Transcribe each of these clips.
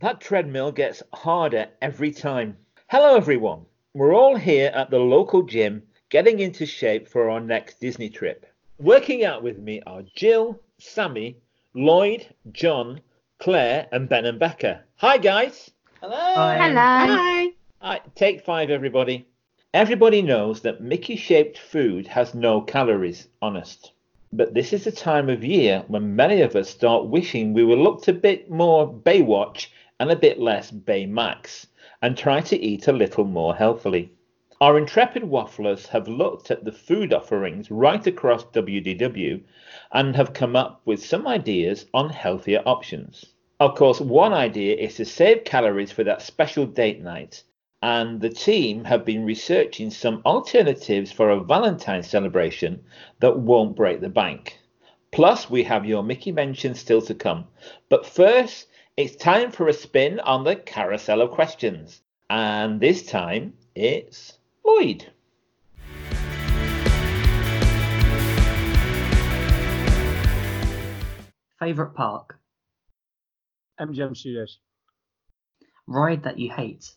That treadmill gets harder every time. Hello everyone, we're all here at the local gym getting into shape for our next Disney trip. Working out with me are Jill, Sammy, Lloyd, John, Claire and Ben and Becca. Hi guys. Hello. Hi. Hello. Hi. Take five everybody. Everybody knows that Mickey-shaped food has no calories, honest. But this is the time of year when many of us start wishing we were looked a bit more Baywatch and a bit less Baymax and try to eat a little more healthily. Our intrepid wafflers have looked at the food offerings right across WDW and have come up with some ideas on healthier options. Of course, one idea is to save calories for that special date night, and the team have been researching some alternatives for a Valentine's celebration that won't break the bank. Plus, we have your Mickey mentions still to come. But first, it's time for a spin on the Carousel of Questions. And this time, it's Lloyd. Favourite park? MGM Studios. Ride that you hate?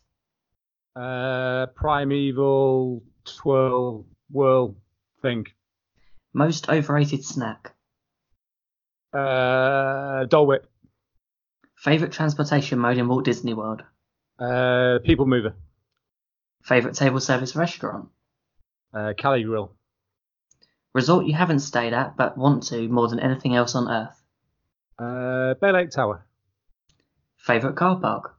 Primeval, twirl, whirl, thing. Most overrated snack? Dole Whip. Favourite transportation mode in Walt Disney World? People Mover. Favourite table service restaurant? Cali Grill. Resort you haven't stayed at but want to more than anything else on earth? Bay Lake Tower. Favourite car park?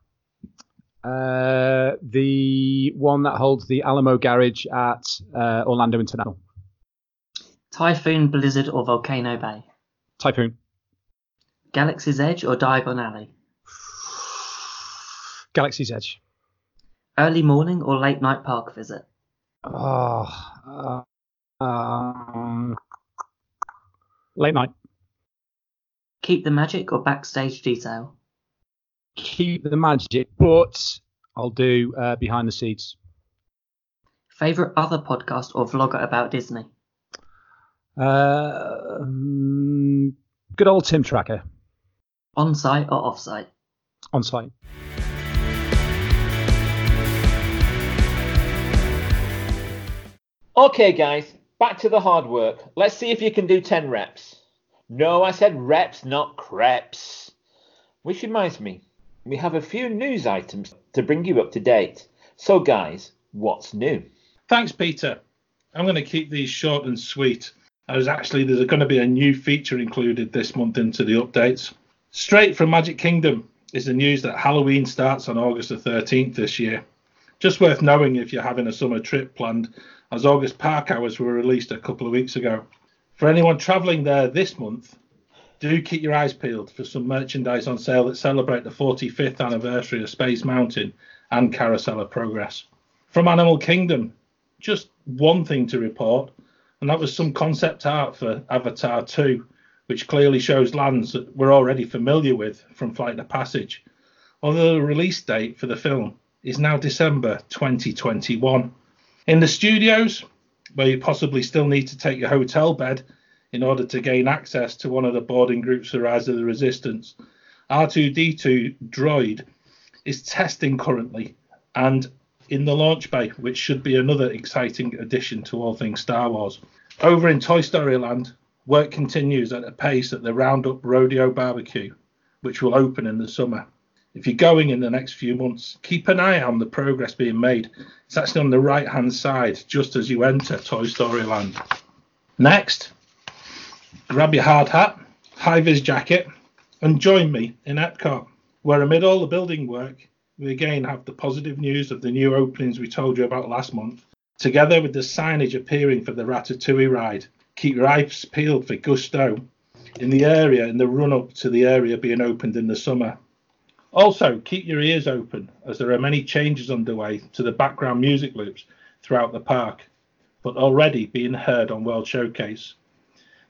The one that holds the Alamo garage at Orlando International. Typhoon, Blizzard or Volcano Bay? Typhoon. Galaxy's Edge or Diagon Alley? Galaxy's Edge. Early morning or late night park visit? Late night. Keep the magic or backstage detail? Keep the magic, but I'll do behind the scenes. Favorite other podcast or vlogger about Disney? Good old Tim Tracker. On site or off site? On site. Okay guys, back to the hard work. Let's see if you can do 10 reps. No, I said reps, not creps. Which reminds me, we have a few news items to bring you up to date. So, guys, what's new? Thanks, Peter. I'm going to keep these short and sweet, as actually there's going to be a new feature included this month into the updates. Straight from Magic Kingdom is the news that Halloween starts on August the 13th this year. Just worth knowing if you're having a summer trip planned, as August park hours were released a couple of weeks ago. For anyone travelling there this month, do keep your eyes peeled for some merchandise on sale that celebrate the 45th anniversary of Space Mountain and Carousel of Progress. From Animal Kingdom, just one thing to report, and that was some concept art for Avatar 2, which clearly shows lands that we're already familiar with from Flight of the Passage. Although the release date for the film is now December 2021. In the studios, where you possibly still need to take your hotel bed in order to gain access to one of the boarding groups for Rise of the Resistance, R2-D2 droid is testing currently and in the launch bay, which should be another exciting addition to all things Star Wars. Over in Toy Story Land, work continues at a pace at the Roundup Rodeo Barbecue, which will open in the summer. If you're going in the next few months, keep an eye on the progress being made. It's actually on the right-hand side, just as you enter Toy Story Land. Next, grab your hard hat, high-vis jacket, and join me in Epcot, where amid all the building work, we again have the positive news of the new openings we told you about last month, together with the signage appearing for the Ratatouille ride. Keep your eyes peeled for gusto in the area in the run-up to the area being opened in the summer. Also, keep your ears open, as there are many changes underway to the background music loops throughout the park, but already being heard on World Showcase.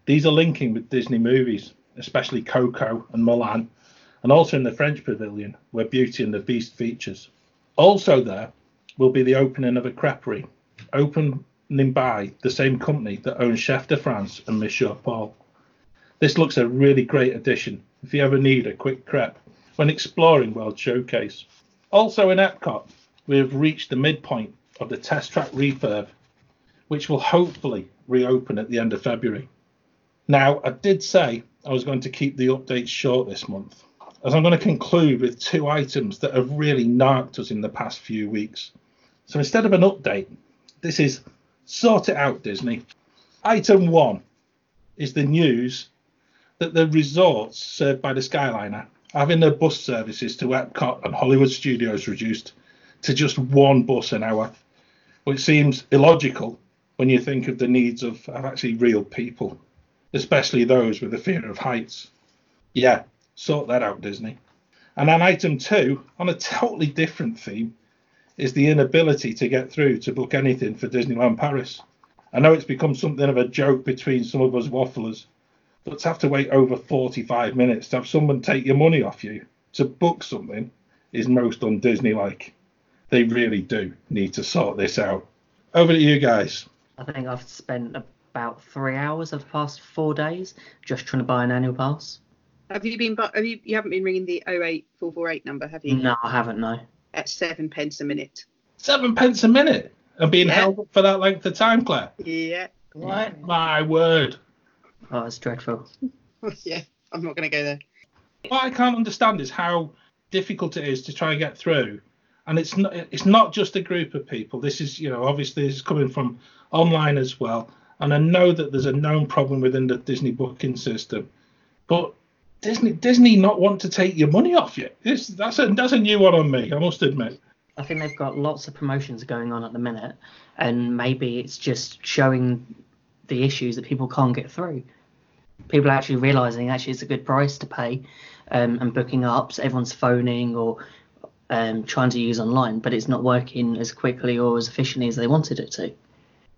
These are linking with Disney movies, especially Coco and Mulan, and also in the French Pavilion, where Beauty and the Beast features. Also there will be the opening of a creperie, opening by the same company that owns Chef de France and Monsieur Paul. This looks a really great addition if you ever need a quick crepe when exploring World Showcase. Also in Epcot, we have reached the midpoint of the test track refurb, which will hopefully reopen at the end of February. Now, I did say I was going to keep the updates short this month, as I'm going to conclude with two items that have really narked us in the past few weeks. So instead of an update, this is sort it out, Disney. Item one is the news that the resorts served by the Skyliner having their bus services to Epcot and Hollywood Studios reduced to just one bus an hour, which seems illogical when you think of the needs of actually real people, especially those with a fear of heights. Yeah, sort that out, Disney. And then item two, on a totally different theme, is the inability to get through to book anything for Disneyland Paris. I know it's become something of a joke between some of us wafflers, but to have to wait over 45 minutes to have someone take your money off you to book something is most un-Disney-like. They really do need to sort this out. Over to you guys. I think I've spent about 3 hours of the past 4 days just trying to buy an annual pass. You haven't been ringing the 08448 number, have you? No, I haven't, no. At 7 pence a minute. 7 pence a minute? And being held up for that length of time, Claire? Yeah. What? Yeah. My word. Oh, it's dreadful. Yeah, I'm not going to go there. What I can't understand is how difficult it is to try and get through. And it's not just a group of people. This is, obviously this is coming from online as well. And I know that there's a known problem within the Disney booking system. But Disney not want to take your money off you. That's a new one on me, I must admit. I think they've got lots of promotions going on at the minute. And maybe it's just showing the issues that people can't get through. People are actually realising actually it's a good price to pay and booking up. So everyone's phoning or trying to use online, but it's not working as quickly or as efficiently as they wanted it to.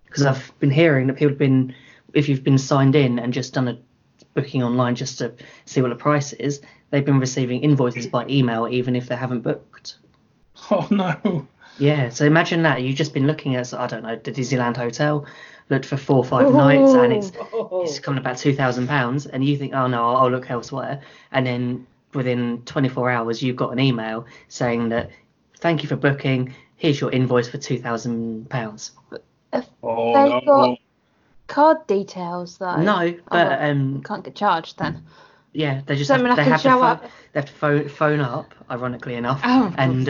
Because I've been hearing that people have been, if you've been signed in and just done a booking online just to see what the price is, they've been receiving invoices by email even if they haven't booked. Oh no. Yeah, so imagine that. You've just been looking at, I don't know, the Disneyland Hotel, looked for 4 or 5 nights, and it's coming about £2,000, and you think, oh no, I'll look elsewhere. And then within 24 hours, you've got an email saying that, thank you for booking, here's your invoice for £2,000. They've got card details, though. No, but... can't get charged, then. Yeah, they have to phone up, ironically enough, and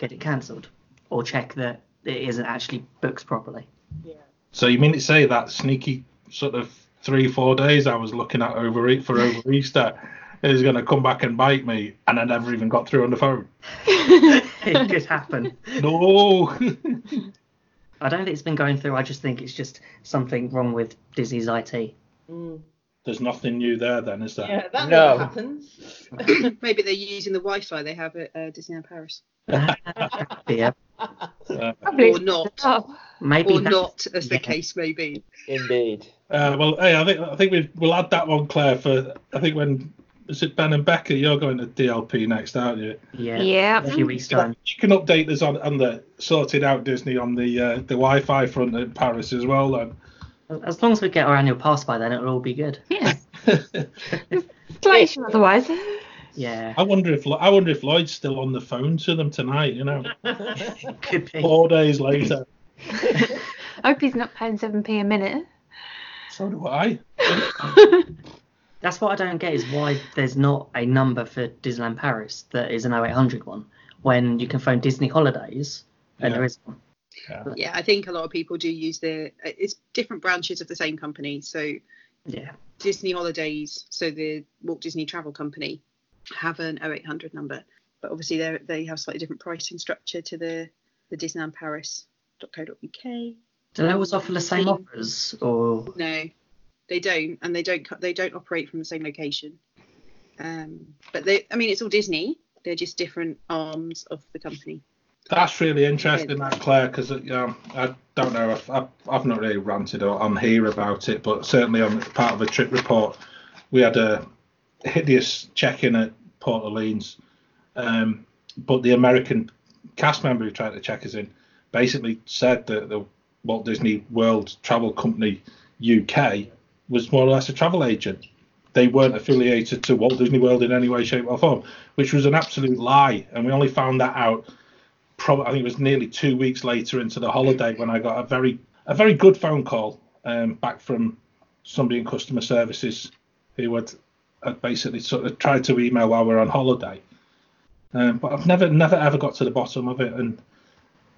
get it cancelled or check that it isn't actually booked properly. Yeah. So you mean to say that sneaky sort of 3-4 days I was looking at over Easter is going to come back and bite me, and I never even got through on the phone? It could happen. No. I don't think it's been going through. I just think it's just something wrong with Disney's IT. Mm. There's nothing new there then, is there? Yeah, that never happens. Maybe they're using the Wi-Fi they have at Disneyland Paris. Yeah. Or not. Maybe or not, as the case may be. Indeed. Well, hey, I think we'll add that one, Claire, for, I think when, is it Ben and Becca, you're going to DLP next, aren't you? Yeah. A few weeks time. You can update us on the sorted out Disney on the Wi-Fi front in Paris as well then. As long as we get our annual pass by then, it'll all be good. Yeah. Inflation otherwise. Yeah. I wonder if Lloyd's still on the phone to them tonight, Could be. 4 days later. I hope he's not paying 7p a minute. So do I. That's what I don't get is why there's not a number for Disneyland Paris that is an 0800 one when you can phone Disney Holidays and there is one. Yeah, I think a lot of people do use it's different branches of the same company. So yeah, Disney Holidays, so the Walt Disney Travel Company, have an 0800 number. But obviously they have slightly different pricing structure to the DisneylandParis.co.uk. Do they always offer the same offers? Or no, they don't, and they don't operate from the same location. But it's all Disney. They're just different arms of the company. That's really interesting, that, Claire, because I don't know, I've not really ranted on here about it, but certainly on part of a trip report, we had a hideous check-in at Port Orleans, but the American cast member who tried to check us in basically said that the Walt Disney World Travel Company UK was more or less a travel agent. they weren't affiliated to Walt Disney World in any way, shape, or form, which was an absolute lie. And we only found that out, I think it was nearly 2 weeks later into the holiday, when I got a very good phone call back from somebody in customer services who had basically sort of tried to email while we were on holiday. But I've never ever got to the bottom of it. And,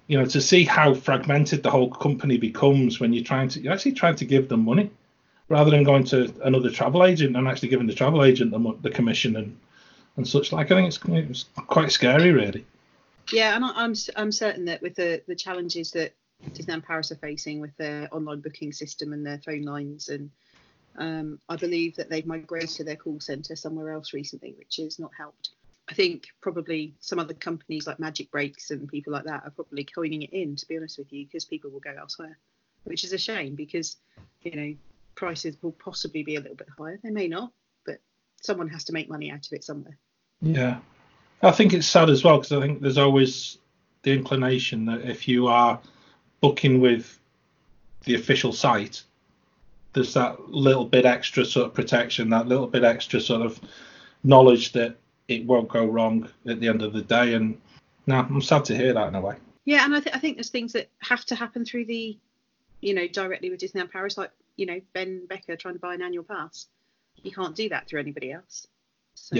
you know, to see how fragmented the whole company becomes when you're actually trying to give them money, rather than going to another travel agent and actually giving the travel agent the commission and such like. I think it's quite scary, really. Yeah, and I'm certain that with the challenges that Disneyland Paris are facing with their online booking system and their phone lines, and I believe that they've migrated their call centre somewhere else recently, which has not helped. I think probably some other companies like Magic Breaks and people like that are probably coining it in, to be honest with you, because people will go elsewhere, which is a shame because, you know, prices will possibly be a little bit higher. They may not, but someone has to make money out of it somewhere. Yeah. I think it's sad as well, because I think there's always the inclination that if you are booking with the official site, there's that little bit extra sort of protection, that little bit extra sort of knowledge that it won't go wrong at the end of the day. And no, I'm sad to hear that in a way. Yeah, and I think there's things that have to happen through the, you know, directly with Disneyland Paris, like, you know, Ben Becker trying to buy an annual pass. You can't do that through anybody else. So,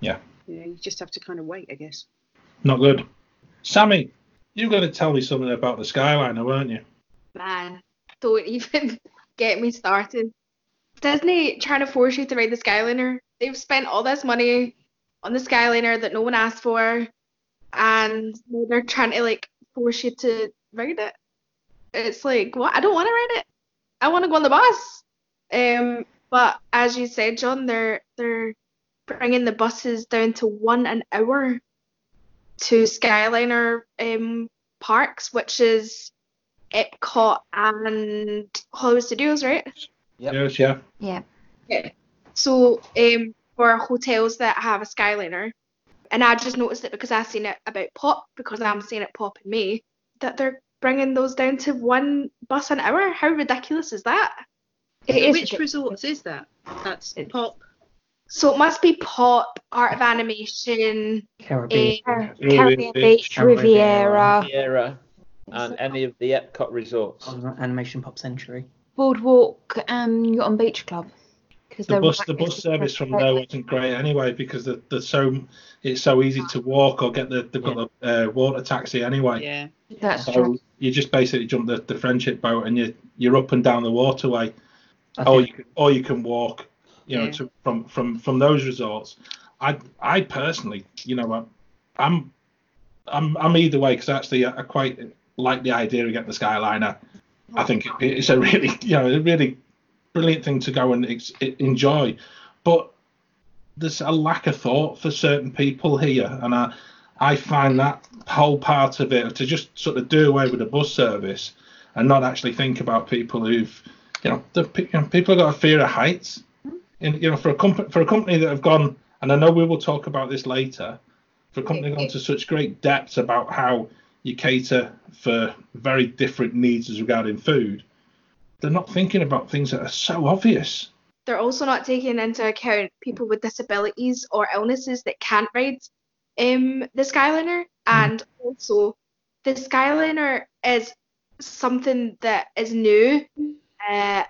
yeah. You know, you just have to kind of wait, I guess. Not good. Sammy, you were going to tell me something about the Skyliner, weren't you? Man, don't even get me started. Disney trying to force you to ride the Skyliner. They've spent all this money on the Skyliner that no one asked for, and they're trying to, like, force you to ride it. It's like, what? I don't want to ride it. I want to go on the bus. But as you said, John, they're bringing the buses down to 1 an hour to Skyliner parks, which is Epcot and Hollywood Studios, right? Yep. Yeah. So for hotels that have a Skyliner, and I just noticed it because I seen it about pop, because I'm seeing it pop in May, that they're bringing those down to 1 bus an hour. How ridiculous is that? Which resorts is that? That's Pop. So it must be Pop, Art of Animation, Caribbean Beach, Riviera, and any of the Epcot resorts. Animation Pop Century, Boardwalk, Yacht and Beach Club. The bus service from there wasn't great anyway, because it's so easy to walk or get they've got the water taxi anyway. Yeah, that's true. You just basically jump the friendship boat and you're up and down the waterway, or you can walk. You know, from those resorts. I personally, you know, I'm either way, because actually I quite like the idea of getting the Skyliner. I think it's a really brilliant thing to go and enjoy, but there's a lack of thought for certain people here, and I find that whole part of it, to just sort of do away with the bus service and not actually think about people who've, you know, people have got a fear of heights, and you know, for a company that have gone, and I know we will talk about this later, for a company gone to such great depths about how you cater for very different needs as regarding food. They're not thinking about things that are so obvious. They're also not taking into account people with disabilities or illnesses that can't ride the Skyliner. And also, the Skyliner is something that is new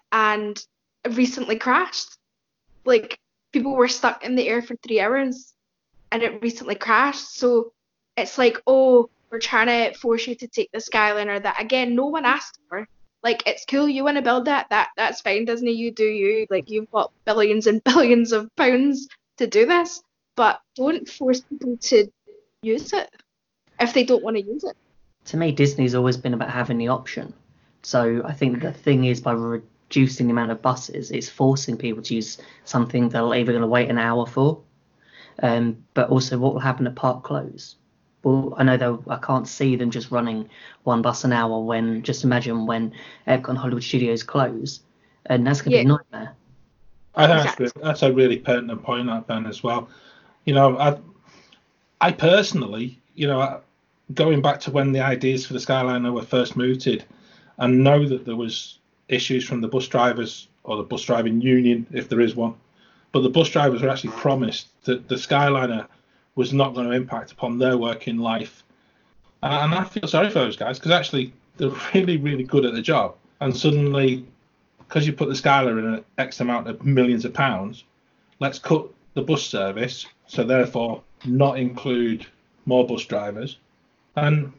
and recently crashed. Like, people were stuck in the air for 3 hours and it recently crashed. So it's like, oh, we're trying to force you to take the Skyliner that, again, no one asked for. Like, it's cool, you want to build that's fine, Disney, you do you. Like, you've got billions and billions of pounds to do this, but don't force people to use it if they don't want to use it. To me, Disney's always been about having the option. So I think the thing is, by reducing the amount of buses, it's forcing people to use something they're either going to wait an hour for, but also what will happen at park close. Well, I know though I can't see them just running 1 bus an hour when, just imagine when Epcot and Hollywood Studios close, and that's going to be a nightmare. I think that's a really pertinent point, that Ben, as well. You know, I personally, you know, going back to when the ideas for the Skyliner were first mooted, I know that there was issues from the bus drivers, or the bus driving union, if there is one, But the bus drivers were actually promised that the Skyliner was not going to impact upon their working life. And I feel sorry for those guys, because actually they're really, really good at the job. And suddenly, because you put the Skyliner in an X amount of millions of pounds, let's cut the bus service, so therefore not include more bus drivers. And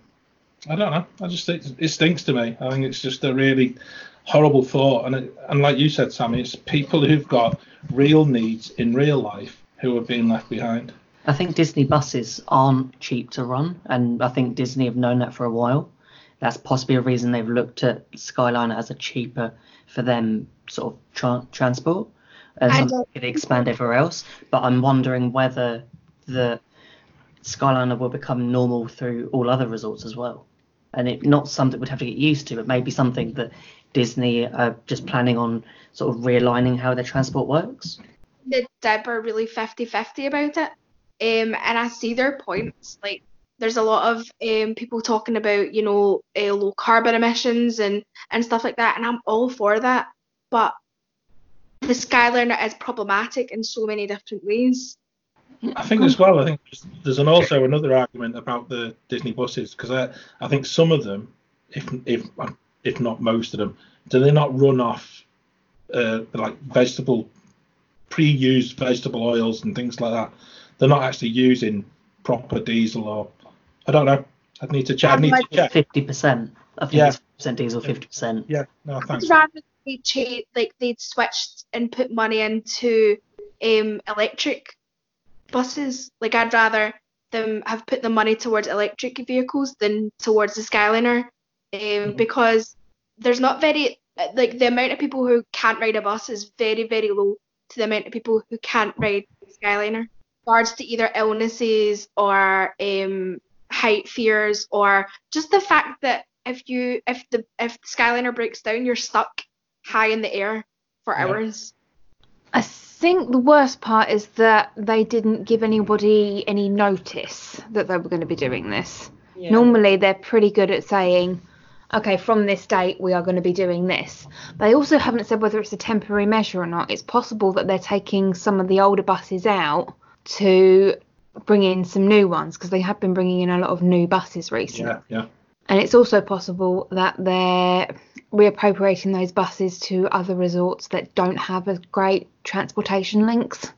I don't know. I just think it stinks to me. I think it's just a really horrible thought. And like you said, Sammy, it's people who've got real needs in real life who are being left behind. I think Disney buses aren't cheap to run, and I think Disney have known that for a while. That's possibly a reason they've looked at Skyliner as a cheaper for them sort of transport. And they expand everywhere else. But I'm wondering whether the Skyliner will become normal through all other resorts as well. And it's not something we'd have to get used to, but maybe something that Disney are just planning on sort of realigning how their transport works. The Deb are really 50-50 about it. And I see their points. Like, there's a lot of people talking about, you know, low carbon emissions and stuff like that. And I'm all for that. But the Skyliner is problematic in so many different ways. I think as well, I think there's another argument about the Disney buses, because I think some of them, if not most of them, do they not run off like pre-used vegetable oils and things like that? They're not actually using proper diesel, or I don't know. I'd need to check. I need to check. 50%. I think it's 50% diesel, 50%. Yeah. No, thanks. Rather they change, like they'd switched and put money into electric buses. Like, I'd rather them have put the money towards electric vehicles than towards the Skyliner, because there's not very, like, the amount of people who can't ride a bus is very, very low to the amount of people who can't ride the Skyliner. Regards to either illnesses or height fears, or just the fact that if the Skyliner breaks down, you're stuck high in the air for hours. I think the worst part is that they didn't give anybody any notice that they were going to be doing this. Yeah. Normally they're pretty good at saying, okay, from this date we are going to be doing this. They also haven't said whether it's a temporary measure or not. It's possible that they're taking some of the older buses out to bring in some new ones, because they have been bringing in a lot of new buses recently. Yeah. And it's also possible that they're reappropriating those buses to other resorts that don't have as great transportation links,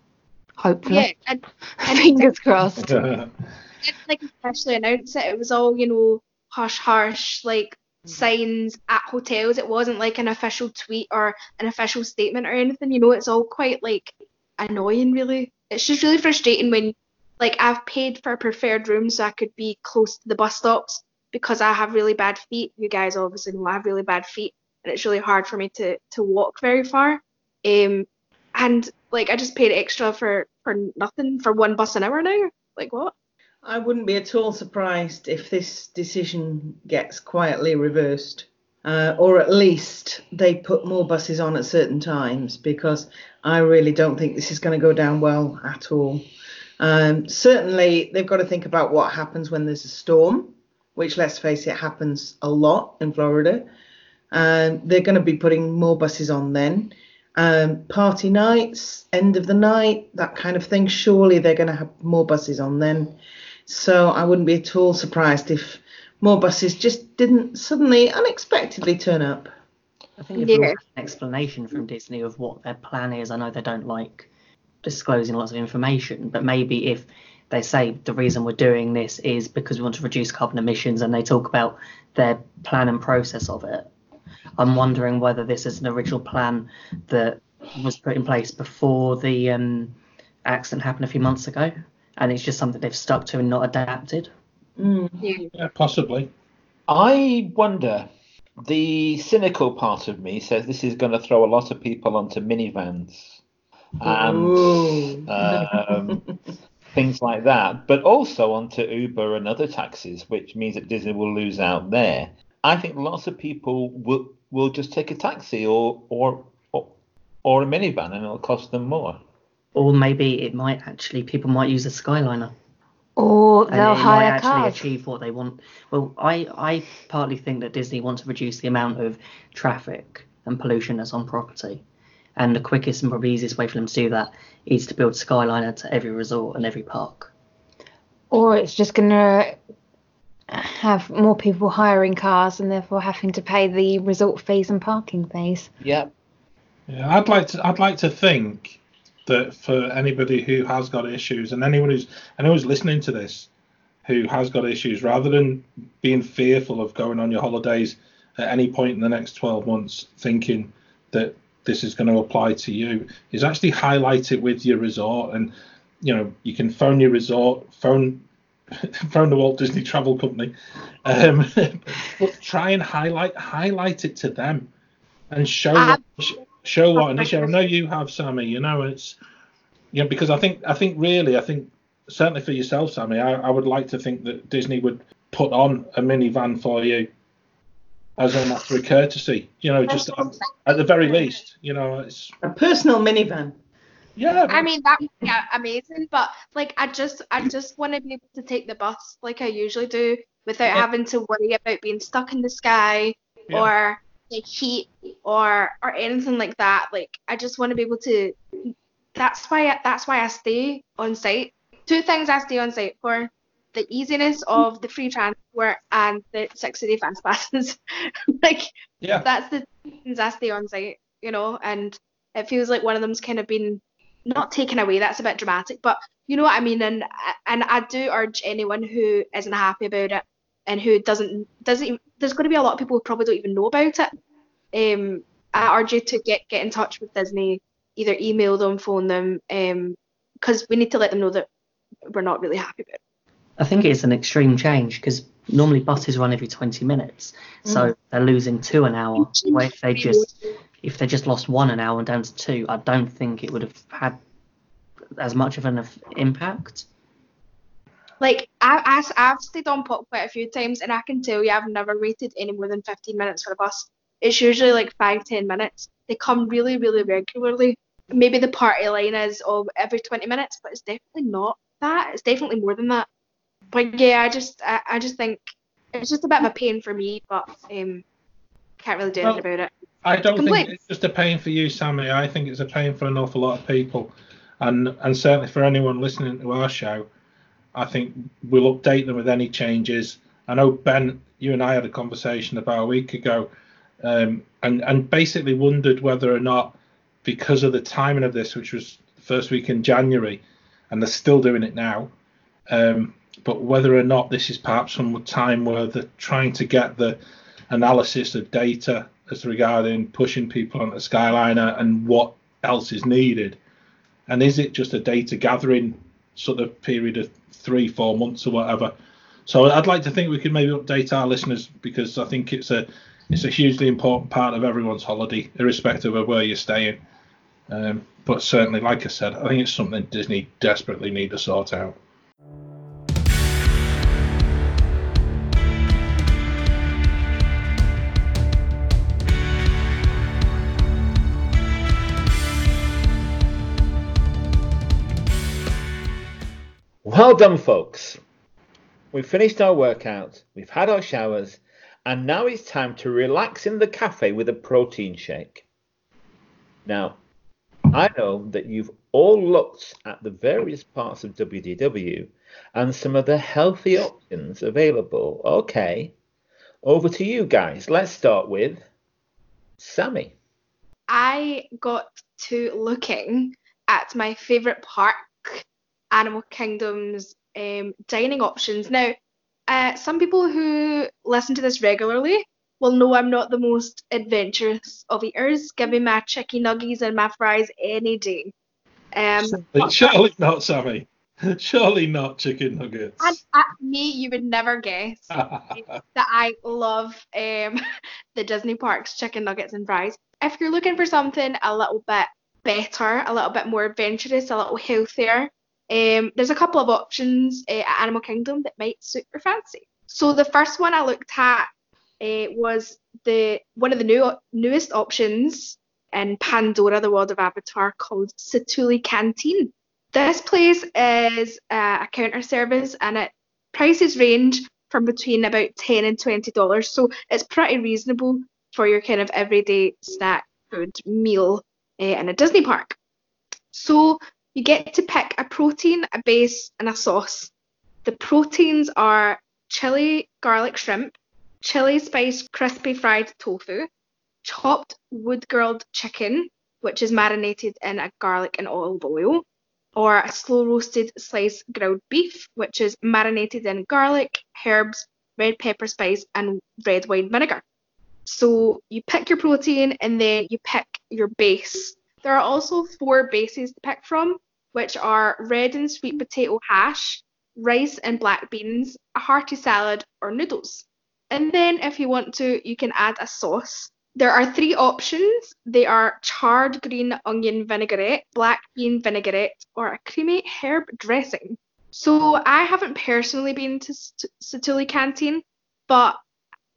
hopefully. Yeah, and fingers crossed. Like, especially announce it. It was all, you know, hush, like signs at hotels. It wasn't like an official tweet or an official statement or anything. You know, it's all quite like annoying, really. It's just really frustrating when, like, I've paid for a preferred room so I could be close to the bus stops, because I have really bad feet. You guys obviously know I have really bad feet, and it's really hard for me to walk very far. And like, I just paid extra for nothing for one bus an hour now. Like, what? I wouldn't be at all surprised if this decision gets quietly reversed, or at least they put more buses on at certain times, because I really don't think this is going to go down well at all. Certainly, they've got to think about what happens when there's a storm, which, let's face it, happens a lot in Florida. They're going to be putting more buses on then. Party nights, end of the night, that kind of thing. Surely they're going to have more buses on then. So I wouldn't be at all surprised if more buses just didn't suddenly, unexpectedly turn up. I think you've got an explanation from Disney of what their plan is. I know they don't like disclosing lots of information, but maybe if they say the reason we're doing this is because we want to reduce carbon emissions, and they talk about their plan and process of it. I'm wondering whether this is an original plan that was put in place before the accident happened a few months ago, and it's just something they've stuck to and not adapted. Mm. Yeah, possibly. I wonder, the cynical part of me says this is going to throw a lot of people onto minivans and things like that, but also onto Uber and other taxis, which means that Disney will lose out there. I think lots of people will just take a taxi or a minivan, and it'll cost them more. Or maybe people might use a Skyliner. Or they'll hire cars. And it might actually achieve what they want. Well, I partly think that Disney wants to reduce the amount of traffic and pollution that's on property. And the quickest and probably easiest way for them to do that is to build Skyliner to every resort and every park. Or it's just going to have more people hiring cars and therefore having to pay the resort fees and parking fees. Yep. Yeah, I'd like to think that for anybody who has got issues, and anyone who's listening to this who has got issues, rather than being fearful of going on your holidays at any point in the next 12 months, thinking that this is going to apply to you, is actually highlight it with your resort. And you know, you can phone your resort, phone the Walt Disney Travel Company, but try and highlight it to them and show what initiative. I know you have, Sammy. You know, it's, you know, because I think certainly for yourself, Sammy, I would like to think that Disney would put on a minivan for you as an act of courtesy. You know, just at the very least. You know, it's a personal minivan. Yeah. I mean, that would be amazing, but like I just want to be able to take the bus like I usually do without having to worry about being stuck in the sky or the heat or anything like that. Like I just want to be able to. That's why I stay on site. Two things I stay on site for: the easiness of the free transport and the 6-day fast passes. That's the things I stay on site. You know, and it feels like one of them's kind of been not taken away. That's a bit dramatic, but you know what I mean. And I do urge anyone who isn't happy about it and who doesn't even, there's going to be a lot of people who probably don't even know about it. I urge you to get in touch with Disney, either email them, phone them, because we need to let them know that we're not really happy about it. I think it's an extreme change because normally buses run every 20 minutes, so they're losing 2 an hour. Where if they just lost 1 an hour and down to 2, I don't think it would have had as much of an impact. Like, I've stayed on POP quite a few times, and I can tell you I've never waited any more than 15 minutes for a bus. It's usually like 5-10 minutes. They come really, really regularly. Maybe the party line is every 20 minutes, but it's definitely not that. It's definitely more than that. But yeah, I just think it's just a bit of a pain for me, but can't really do anything about it. I don't think it's just a pain for you, Sammy. I think it's a pain for an awful lot of people, and certainly for anyone listening to our show. I think we'll update them with any changes. I know, Ben, you and I had a conversation about a week ago, and basically wondered whether or not, because of the timing of this, which was the first week in January, and they're still doing it now, but whether or not this is perhaps some time where they're trying to get the analysis of data as regarding pushing people on the Skyliner and what else is needed. And is it just a data gathering sort of period of 3-4 months or whatever? So I'd like to think we could maybe update our listeners, because I think it's a hugely important part of everyone's holiday, irrespective of where you're staying. But certainly, like I said, I think it's something Disney desperately need to sort out. Well done, folks. We've finished our workout, we've had our showers, and now it's time to relax in the cafe with a protein shake. Now, I know that you've all looked at the various parts of WDW and some of the healthy options available. Okay, over to you guys. Let's start with Sammy. I got to looking at my favourite park, Animal Kingdom's dining options. Now, some people who listen to this regularly will know I'm not the most adventurous of eaters. Give me my chicken nuggies and my fries any day. Surely not, Sammy. Surely not chicken nuggets. And at me, you would never guess that I love the Disney Parks chicken nuggets and fries. If you're looking for something a little bit better, a little bit more adventurous, a little healthier, there's a couple of options at Animal Kingdom that might suit your fancy. So the first one I looked at was one of the newest options in Pandora, the world of Avatar, called Satuli Canteen. This place is a counter service, and it prices range from between about $10 and $20, so it's pretty reasonable for your kind of everyday snack food meal. and a Disney park. So you get to pick a protein, a base, and a sauce. The proteins are chili garlic shrimp, chili spice crispy fried tofu, chopped wood-grilled chicken, which is marinated in a garlic and olive oil, or a slow-roasted sliced grilled beef, which is marinated in garlic, herbs, red pepper spice, and red wine vinegar. So you pick your protein and then you pick your base. There are also 4 bases to pick from, which are red and sweet potato hash, rice and black beans, a hearty salad, or noodles. And then if you want to, you can add a sauce. There are 3 options. They are charred green onion vinaigrette, black bean vinaigrette, or a creamy herb dressing. So I haven't personally been to Satuli Canteen, but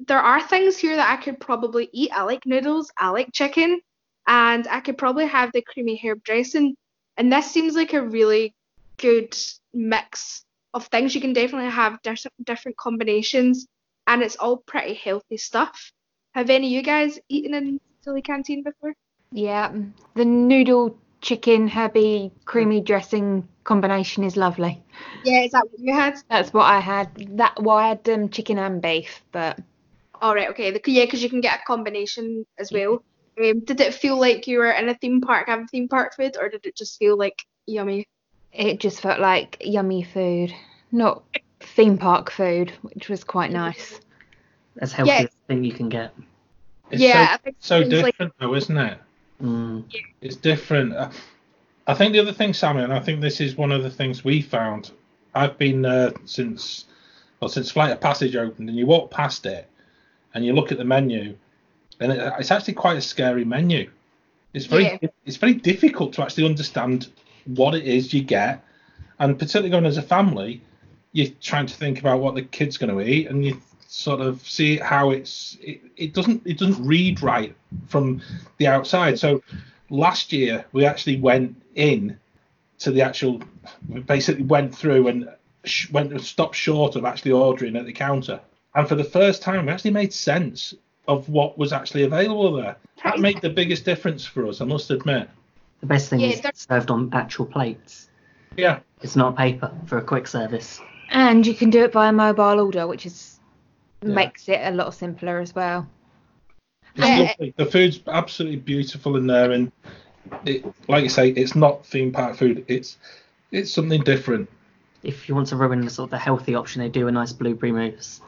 there are things here that I could probably eat. I like noodles, I like chicken, and I could probably have the creamy herb dressing. And this seems like a really good mix of things. You can definitely have different combinations, and it's all pretty healthy stuff. Have any of you guys eaten in Satuli Canteen before? Yeah, the noodle chicken herby creamy dressing combination is lovely. Yeah, is that what you had? That's what I had. I had chicken and beef, but... All right, okay. Yeah, because you can get a combination as well. Did it feel like you were in a theme park having theme park food, or did it just feel like yummy? It just felt like yummy food, not theme park food, which was quite nice. That's healthy thing you can get. It's so different though, isn't it? Mm. Yeah. It's different. I think the other thing, Sammy, and I think this is one of the things we found. I've been since Flight of Passage opened, and you walk past it, and you look at the menu, and it's actually quite a scary menu. It's very difficult to actually understand what it is you get, and particularly going as a family, you're trying to think about what the kid's going to eat, and you sort of see how it doesn't read right from the outside. So last year we actually went in to the actual, we basically went through and stopped short of actually ordering at the counter, and for the first time we actually made sense of what was actually available there. That made the biggest difference for us, I must admit. The best thing is it's served on actual plates. Yeah, it's not paper for a quick service, and you can do it by a mobile order, which is makes it a lot simpler as well. The food's absolutely beautiful in there, and it, like you say, it's not theme park food. It's something different. If you want to ruin the sort of the healthy option, they do a nice blueberry mousse.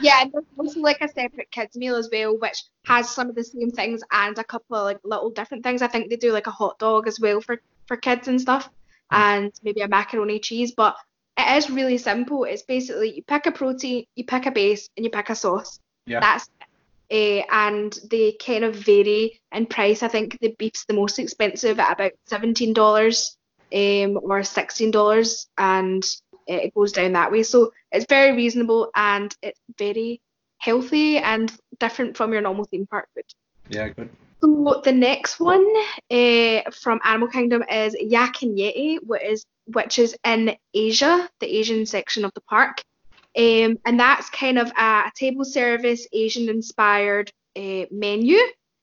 Yeah, and there's also like a separate kids meal as well, which has some of the same things and a couple of like little different things. I think they do like a hot dog as well for kids and stuff, and maybe a macaroni cheese, but it is really simple. It's basically you pick a protein, you pick a base, and you pick a sauce. Yeah. That's it. And they kind of vary in price. I think the beef's the most expensive at about $17 or $16, and it goes down that way. So it's very reasonable, and it's very healthy and different from your normal theme park food. Yeah, good. So the next one from Animal Kingdom is Yak and Yeti, which is in Asia, the Asian section of the park. And that's kind of a table service, Asian-inspired menu,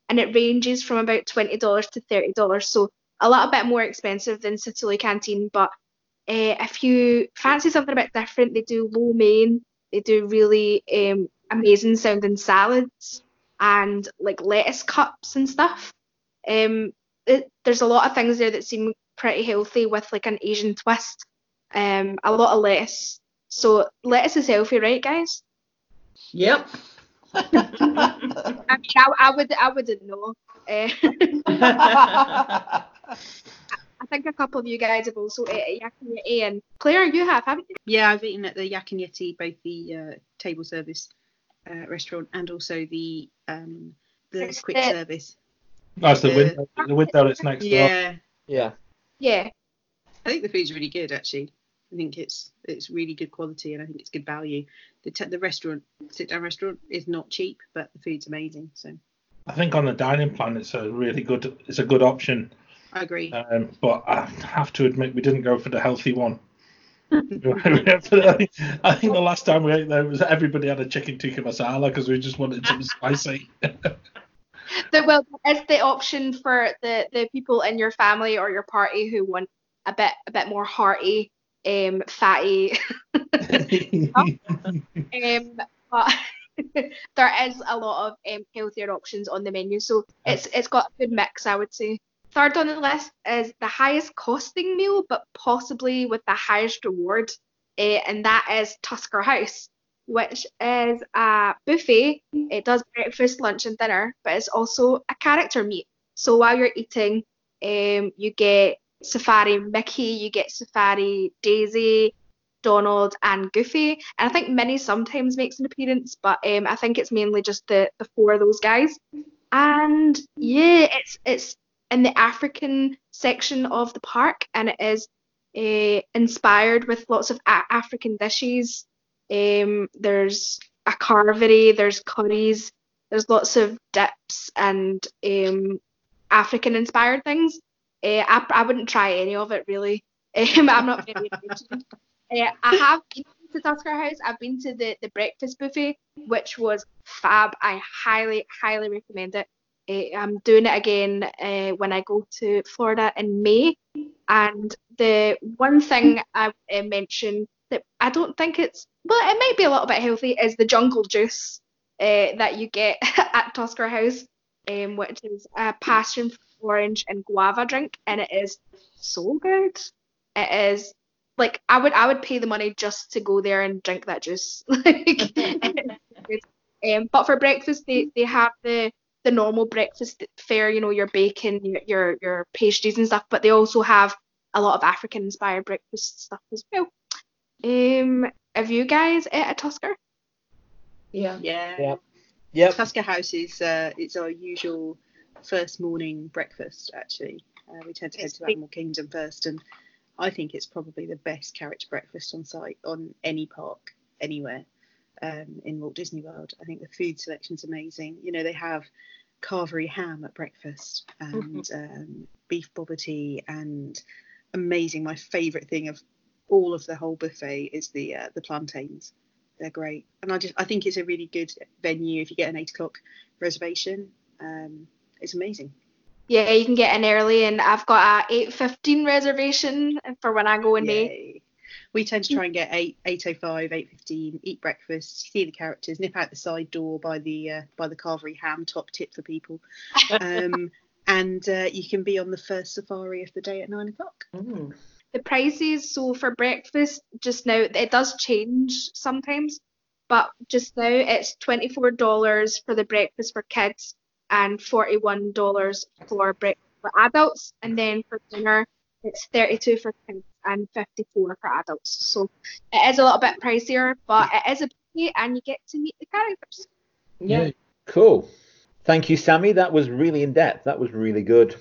and it ranges from about $20 to $30, so a little bit more expensive than Satuli Canteen, but if you fancy something a bit different, they do lo mein, they do really amazing-sounding salads, and like lettuce cups and stuff. There's a lot of things there that seem pretty healthy with like an Asian twist. A lot of lettuce. So lettuce is healthy, right, guys? Yep. I mean, I wouldn't know. I think a couple of you guys have also ate at Yak and Yeti, and Claire, you have, haven't you? Yeah, I've eaten at the Yak and Yeti, both the table service restaurant and also the quick service. That's the window that's next door. Yeah. I think the food's really good, actually. I think it's really good quality, and I think it's good value. The restaurant, sit-down restaurant, is not cheap, but the food's amazing. So I think on the dining plan, it's a really good, it's a good option. I agree. But I have to admit, we didn't go for the healthy one. I think the last time we ate there was everybody had a chicken tikka masala because we just wanted something spicy. Well, is the option for the people in your family or your party who want a bit more hearty, fatty but there is a lot of healthier options on the menu, so it's got a good mix, I would say. Third on the list is the highest costing meal, but possibly with the highest reward, and that is Tusker House, which is a buffet. It does breakfast, lunch and dinner, but it's also a character meet. So while you're eating, you get Safari Mickey, you get Safari Daisy, Donald and Goofy, and I think Minnie sometimes makes an appearance, but I think it's mainly just the four of those guys. And yeah, it's in the African section of the park, and it is inspired with lots of African dishes. There's a carvery, there's curries, there's lots of dips and African inspired things. I wouldn't try any of it really. I'm not very interested. I have been to Tusker House. I've been to the breakfast buffet, which was fab. I highly, highly recommend it. I'm doing it again when I go to Florida in May. And the one thing I mentioned that I don't think it's, well, it might be a little bit healthy, is the jungle juice that you get at Tusker House, which is a passion orange and guava drink, and it is so good. It is like I would pay the money just to go there and drink that juice. But for breakfast, they have the normal breakfast fare, you know, your bacon, your pastries and stuff, but they also have a lot of African inspired breakfast stuff as well. Have you guys ate at Tusker? Yeah. Tusker House is it's our usual first morning breakfast, actually. We tend to go to Animal Kingdom first, and I think it's probably the best character breakfast on site, on any park, anywhere in Walt Disney World. I think the food selection's amazing. You know, they have carvery ham at breakfast and beef boba tea, and amazing. My favourite thing of all of the whole buffet is the plantains. They're great. And I think it's a really good venue if you get an 8 o'clock reservation. It's amazing. Yeah, you can get in early, and I've got a 8:15 reservation for when I go in May. We tend to try and get 8:05, 8:15. Eat breakfast, see the characters, nip out the side door by the carvery ham, top tip for people, and you can be on the first safari of the day at 9 o'clock. Mm. The prices, so for breakfast just now, it does change sometimes, but just now it's $24 for the breakfast for kids, and $41 for breakfast for adults, and then for dinner it's $32 for kids and $54 for adults. So it is a little bit pricier, but it is a buffet and you get to meet the characters. Yeah. Cool. Thank you, Sammy. That was really in depth. That was really good.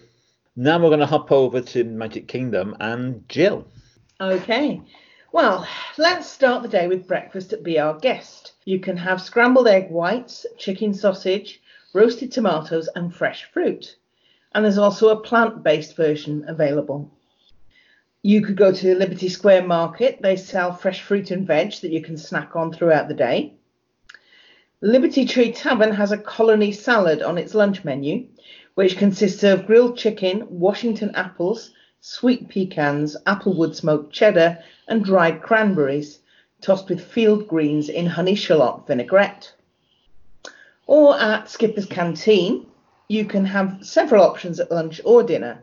Now we're going to hop over to Magic Kingdom and Jill. Okay. Well, let's start the day with breakfast at Be Our Guest. You can have scrambled egg whites, chicken sausage, roasted tomatoes and fresh fruit. And there's also a plant-based version available. You could go to the Liberty Square Market. They sell fresh fruit and veg that you can snack on throughout the day. Liberty Tree Tavern has a colony salad on its lunch menu, which consists of grilled chicken, Washington apples, sweet pecans, applewood smoked cheddar and dried cranberries, tossed with field greens in honey shallot vinaigrette. Or at Skipper's Canteen, you can have several options at lunch or dinner,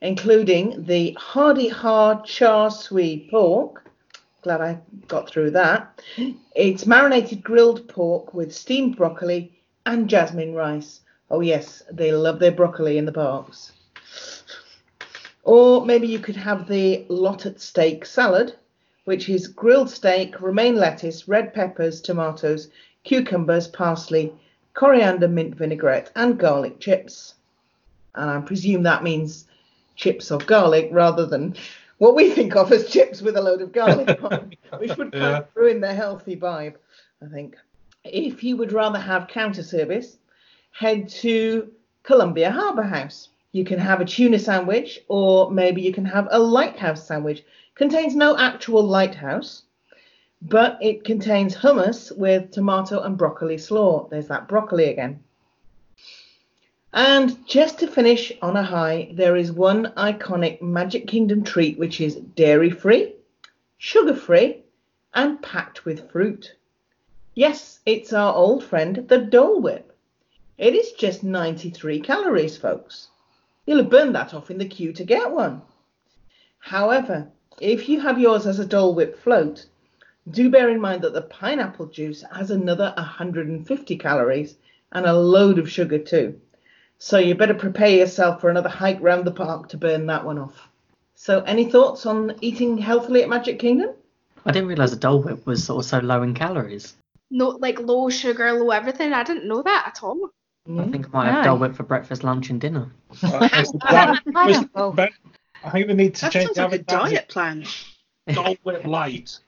including the Hardy Hard Char Siu Pork. Glad I got through that. It's marinated grilled pork with steamed broccoli and jasmine rice. Oh yes, they love their broccoli in the parks. Or maybe you could have the Lot at Steak salad, which is grilled steak, romaine lettuce, red peppers, tomatoes, cucumbers, parsley, coriander, mint vinaigrette and garlic chips. And I presume that means chips of garlic rather than what we think of as chips with a load of garlic on, which would kind of ruin their healthy vibe, I think. If you would rather have counter service, head to Columbia Harbour House. You can have a tuna sandwich, or maybe you can have a lighthouse sandwich. Contains no actual lighthouse, but it contains hummus with tomato and broccoli slaw. There's that broccoli again. And just to finish on a high, there is one iconic Magic Kingdom treat which is dairy-free, sugar-free, and packed with fruit. Yes, it's our old friend, the Dole Whip. It is just 93 calories, folks. You'll have burned that off in the queue to get one. However, if you have yours as a Dole Whip float, do bear in mind that the pineapple juice has another 150 calories and a load of sugar too. So you better prepare yourself for another hike round the park to burn that one off. So any thoughts on eating healthily at Magic Kingdom? I didn't realise a Dole Whip was also low in calories. No, like low sugar, low everything. I didn't know that at all. I think I might have Dole Whip for breakfast, lunch and dinner. I think we need to change the like diet plan. Dole Whip light.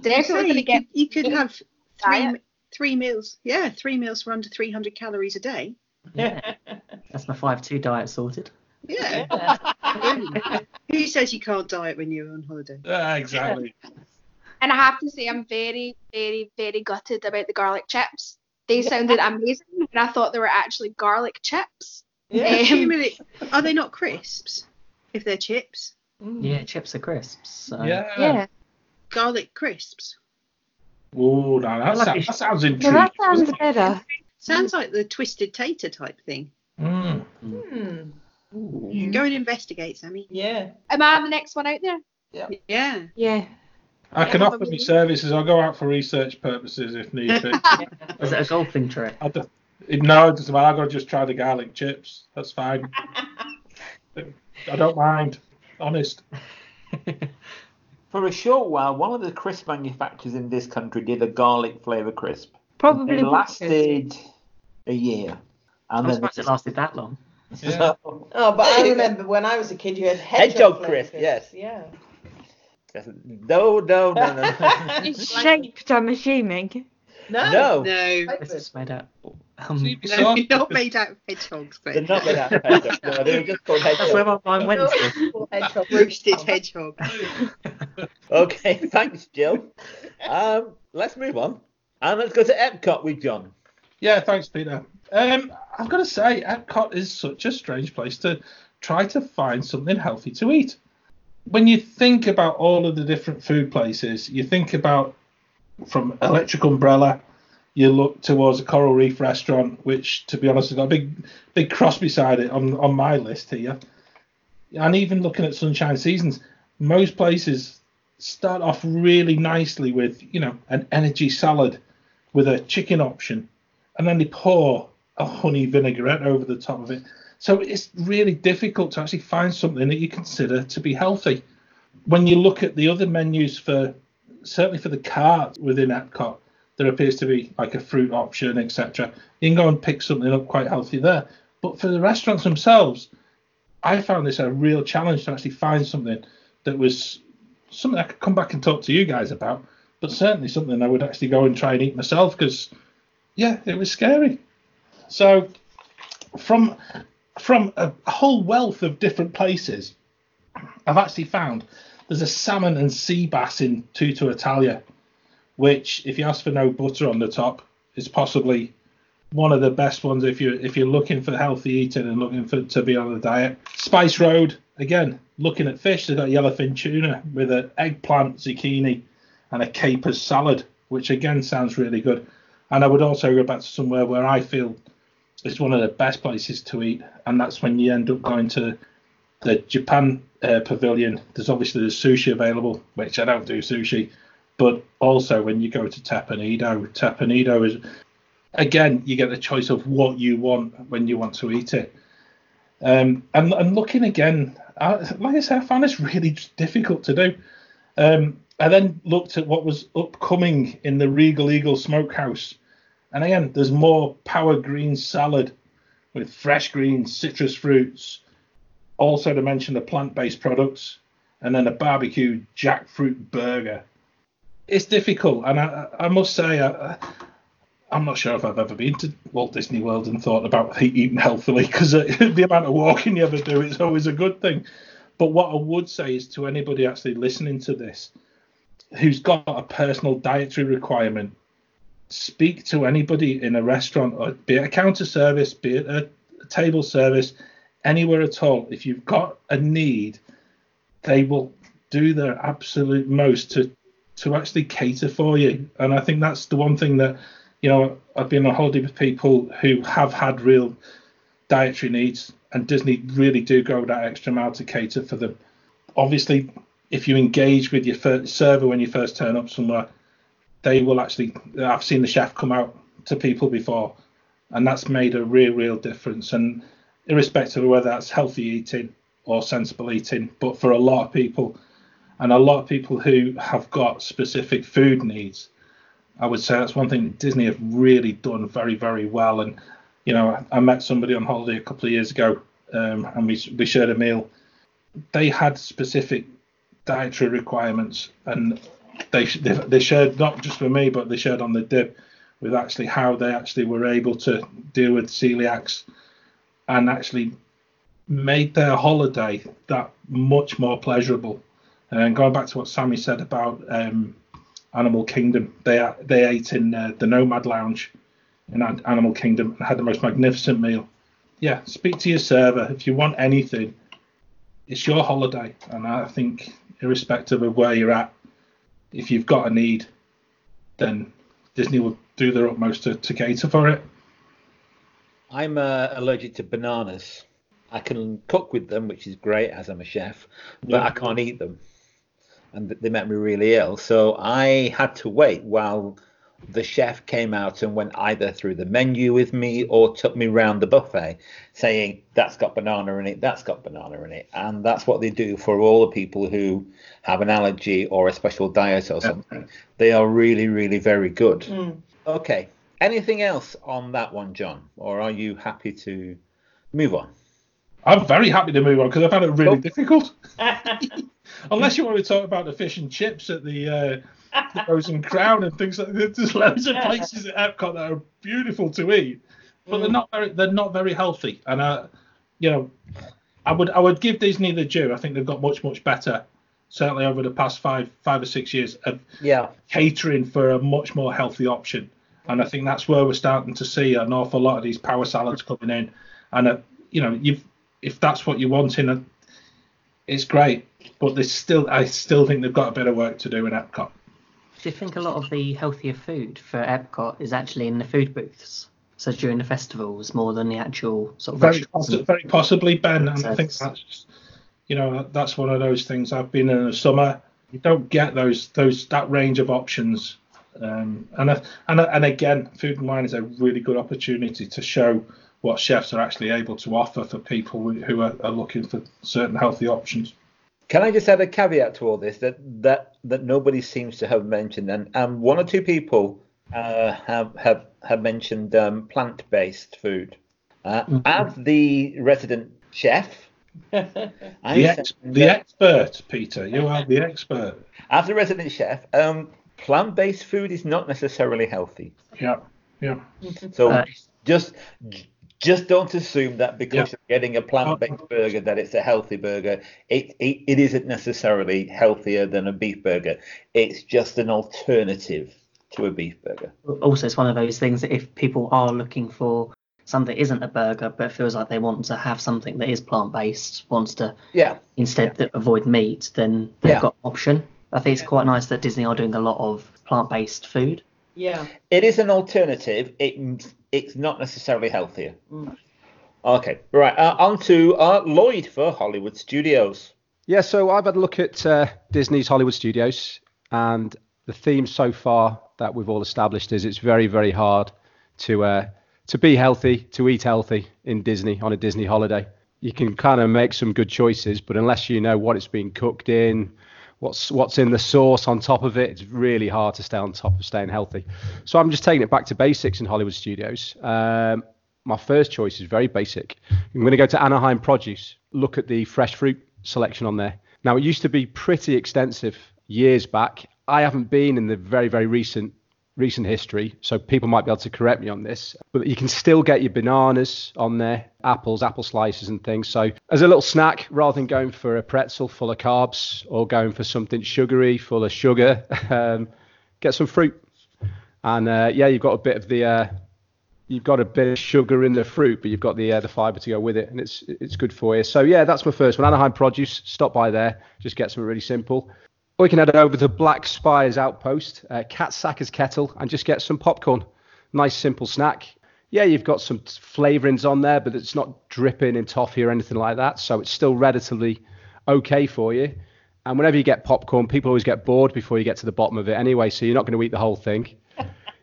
Definitely, you could have three meals. Yeah, three meals for under 300 calories a day. Yeah. That's my 5-2 diet sorted. Yeah. Who says you can't diet when you're on holiday? Exactly. And I have to say, I'm very, very, very gutted about the garlic chips. They sounded amazing, and I thought they were actually garlic chips. Yeah. Are they not crisps? If they're chips. Yeah, chips are crisps. So. Yeah. Garlic crisps. Oh, no, that sounds intriguing. No, that sounds better. Sounds like the twisted tater type thing. Go and investigate, Sammy. Yeah. Am I the next one out there? Yeah. I can offer my services. I'll go out for research purposes if need be. Is it a golfing trip? No, it doesn't matter. I've got to just try the garlic chips. That's fine. I don't mind. Honest. For a short while, one of the crisp manufacturers in this country did a garlic flavour crisp. Probably it lasted a year. And I'm surprised it lasted that long. Yeah. Oh, but I remember when I was a kid, you had hedgehog crisp. Yes. Yeah. No. It's shaped, I'm assuming. No. This is made out. They're not made out of hedgehogs. They're not made out of hedgehogs. No, they were just called hedgehogs. That's where my mind went to. Roasted hedgehog. Okay, thanks, Jill. Let's move on. And let's go to Epcot with John. Yeah, thanks, Peter. I've got to say, Epcot is such a strange place to try to find something healthy to eat. When you think about all of the different food places, you think about from Electric Umbrella, you look towards a Coral Reef restaurant, which, to be honest, has got a big cross beside it on my list here. And even looking at Sunshine Seasons, most places start off really nicely with, an energy salad with a chicken option. And then they pour a honey vinaigrette over the top of it. So it's really difficult to actually find something that you consider to be healthy. When you look at the other menus for the cart within Epcot, there appears to be like a fruit option, etc. You can go and pick something up quite healthy there. But for the restaurants themselves, I found this a real challenge to actually find something that was something I could come back and talk to you guys about, but certainly something I would actually go and try and eat myself because, yeah, it was scary. So from a whole wealth of different places, I've actually found there's a salmon and sea bass in Tutto Italia, which, if you ask for no butter on the top, is possibly one of the best ones if you're looking for healthy eating and looking to be on a diet. Spice Road, again, looking at fish, they've got yellowfin tuna with an eggplant, zucchini, and a capers salad, which again sounds really good. And I would also go back to somewhere where I feel it's one of the best places to eat, and that's when you end up going to the Japan Pavilion. There's obviously the sushi available, which I don't do sushi, but also when you go to Tepanido is, again, you get the choice of what you want when you want to eat it. And looking again, like I said, I found this really difficult to do. I then looked at what was upcoming in the Regal Eagle Smokehouse. And again, there's more power green salad with fresh greens, citrus fruits, also to mention the plant-based products, and then a barbecue jackfruit burger. It's difficult, and I must say, I'm not sure if I've ever been to Walt Disney World and thought about eating healthily, because the amount of walking you ever do is always a good thing. But what I would say is to anybody actually listening to this who's got a personal dietary requirement, speak to anybody in a restaurant, or be it a counter service, be it a table service, anywhere at all. If you've got a need, they will do their absolute most to actually cater for you. And I think that's the one thing that, you know, I've been on holiday with people who have had real dietary needs, and Disney really do go that extra mile to cater for them. Obviously, if you engage with your first server when you first turn up somewhere, they will actually, I've seen the chef come out to people before, and that's made a real difference. And irrespective of whether that's healthy eating or sensible eating, but for a lot of people, and a lot of people who have got specific food needs, I would say that's one thing Disney have really done very well. And, you know, I met somebody on holiday a couple of years ago, and we shared a meal. They had specific dietary requirements, and they shared, not just with me, but they shared on the dip with actually how they actually were able to deal with celiacs, and actually made their holiday that much more pleasurable. And going back to what Sammy said about Animal Kingdom, they ate in the Nomad Lounge in Animal Kingdom and had the most magnificent meal. Yeah, speak to your server. If you want anything, it's your holiday. And I think irrespective of where you're at, if you've got a need, then Disney will do their utmost to cater for it. I'm allergic to bananas. I can cook with them, which is great, as I'm a chef, but I can't eat them. And they made me really ill. So I had to wait while the chef came out and went either through the menu with me or took me round the buffet saying, that's got banana in it, that's got banana in it. And that's what they do for all the people who have an allergy or a special diet or something. They are really very good. Okay. Anything else on that one, John? Or are you happy to move on? I'm very happy to move on because I found it really difficult. Unless you want to talk about the fish and chips at the Frozen Crown and things like that. There's loads of places at Epcot that are beautiful to eat, but they're not very healthy. And you know, I would give Disney the due. I think they've got much better, certainly over the past five or six years of catering for a much more healthy option. And I think that's where we're starting to see an awful lot of these power salads coming in. And you know, if that's what you're wanting, it's great. But I still think they've got a bit of work to do in Epcot. Do you think a lot of the healthier food for Epcot is actually in the food booths? So during the festivals, more than the actual sort of restaurants? Very possibly, Ben. And I think that's one of those things. I've been in the summer. You don't get that range of options. And again, food and wine is a really good opportunity to show what chefs are actually able to offer for people who are looking for certain healthy options. Can I just add a caveat to all this that nobody seems to have mentioned, and one or two people have mentioned plant-based food. As the resident chef, expert, Peter, you are the expert. As a resident chef, plant-based food is not necessarily healthy. Yeah. So Just don't assume that because you're getting a plant-based burger that it's a healthy burger. It isn't necessarily healthier than a beef burger. It's just an alternative to a beef burger. Also, it's one of those things that if people are looking for something that isn't a burger but feels like they want to have something that is plant-based, wants to instead avoid meat, then they've got an option. I think it's quite nice that Disney are doing a lot of plant-based food. Yeah, it is an alternative. It's not necessarily healthier. Okay, right. On to Lloyd for Hollywood Studios. Yeah, so I've had a look at Disney's Hollywood Studios, and the theme so far that we've all established is it's very hard to be healthy, to eat healthy in Disney on a Disney holiday. You can kind of make some good choices, but unless you know what it's being cooked in, what's in the sauce on top of it, it's really hard to stay on top of staying healthy. So I'm just taking it back to basics in Hollywood Studios. My first choice is very basic. I'm going to go to Anaheim Produce, look at the fresh fruit selection on there. Now, it used to be pretty extensive years back. I haven't been in the very recent history, so people might be able to correct me on this, but you can still get your bananas on there, apple slices and things. So as a little snack, rather than going for a pretzel full of carbs or going for something sugary full of sugar, get some fruit. And yeah, you've got a bit of the you've got a bit of sugar in the fruit, but you've got the fiber to go with it, and it's good for you. So yeah, that's my first one. Anaheim Produce. Stop by there, just get something really simple. Or you can head over to Black Spires Outpost, Cat Sacker's Kettle, and just get some popcorn. Nice simple snack. Yeah, you've got some flavorings on there, but it's not dripping in toffee or anything like that, so it's still relatively okay for you. And whenever you get popcorn, people always get bored before you get to the bottom of it anyway, so you're not going to eat the whole thing.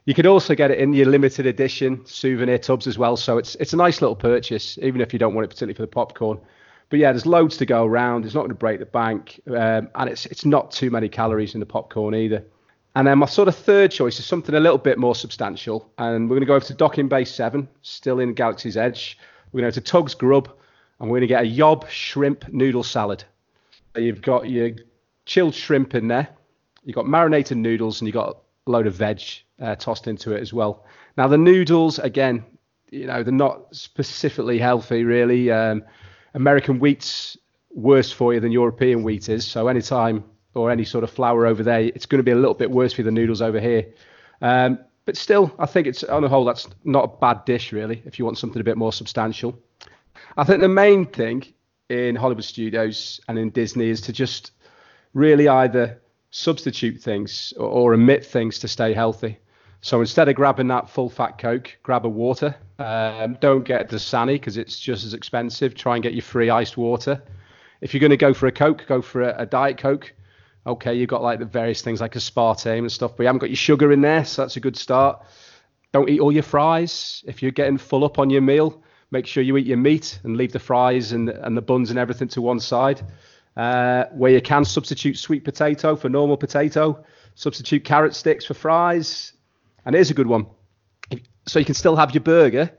You could also get it in your limited edition souvenir tubs as well, so it's a nice little purchase, even if you don't want it particularly for the popcorn. But yeah, there's loads to go around. It's not going to break the bank, and it's not too many calories in the popcorn either. And then my sort of third choice is something a little bit more substantial, and we're going to go over to Docking Bay 7, still in Galaxy's Edge. We're going to go to Tug's Grub, and we're going to get a Yob Shrimp Noodle Salad. So you've got your chilled shrimp in there, you've got marinated noodles, and you've got a load of veg tossed into it as well. Now the noodles, again, you know, they're not specifically healthy really. American wheat's worse for you than European wheat is, so anytime or any sort of flour over there, it's going to be a little bit worse for the noodles over here. But still, I think it's on the whole, that's not a bad dish, really, if you want something a bit more substantial. I think the main thing in Hollywood Studios and in Disney is to just really either substitute things or omit things to stay healthy. So instead of grabbing that full-fat Coke, grab a water. Don't get Dasani because it's just as expensive. Try and get your free iced water. If you're going to go for a Coke, go for a Diet Coke. Okay, you've got like the various things like aspartame and stuff, but you haven't got your sugar in there, so that's a good start. Don't eat all your fries. If you're getting full up on your meal, make sure you eat your meat and leave the fries and the buns and everything to one side. Where you can, substitute sweet potato for normal potato, substitute carrot sticks for fries. And here's a good one. So you can still have your burger.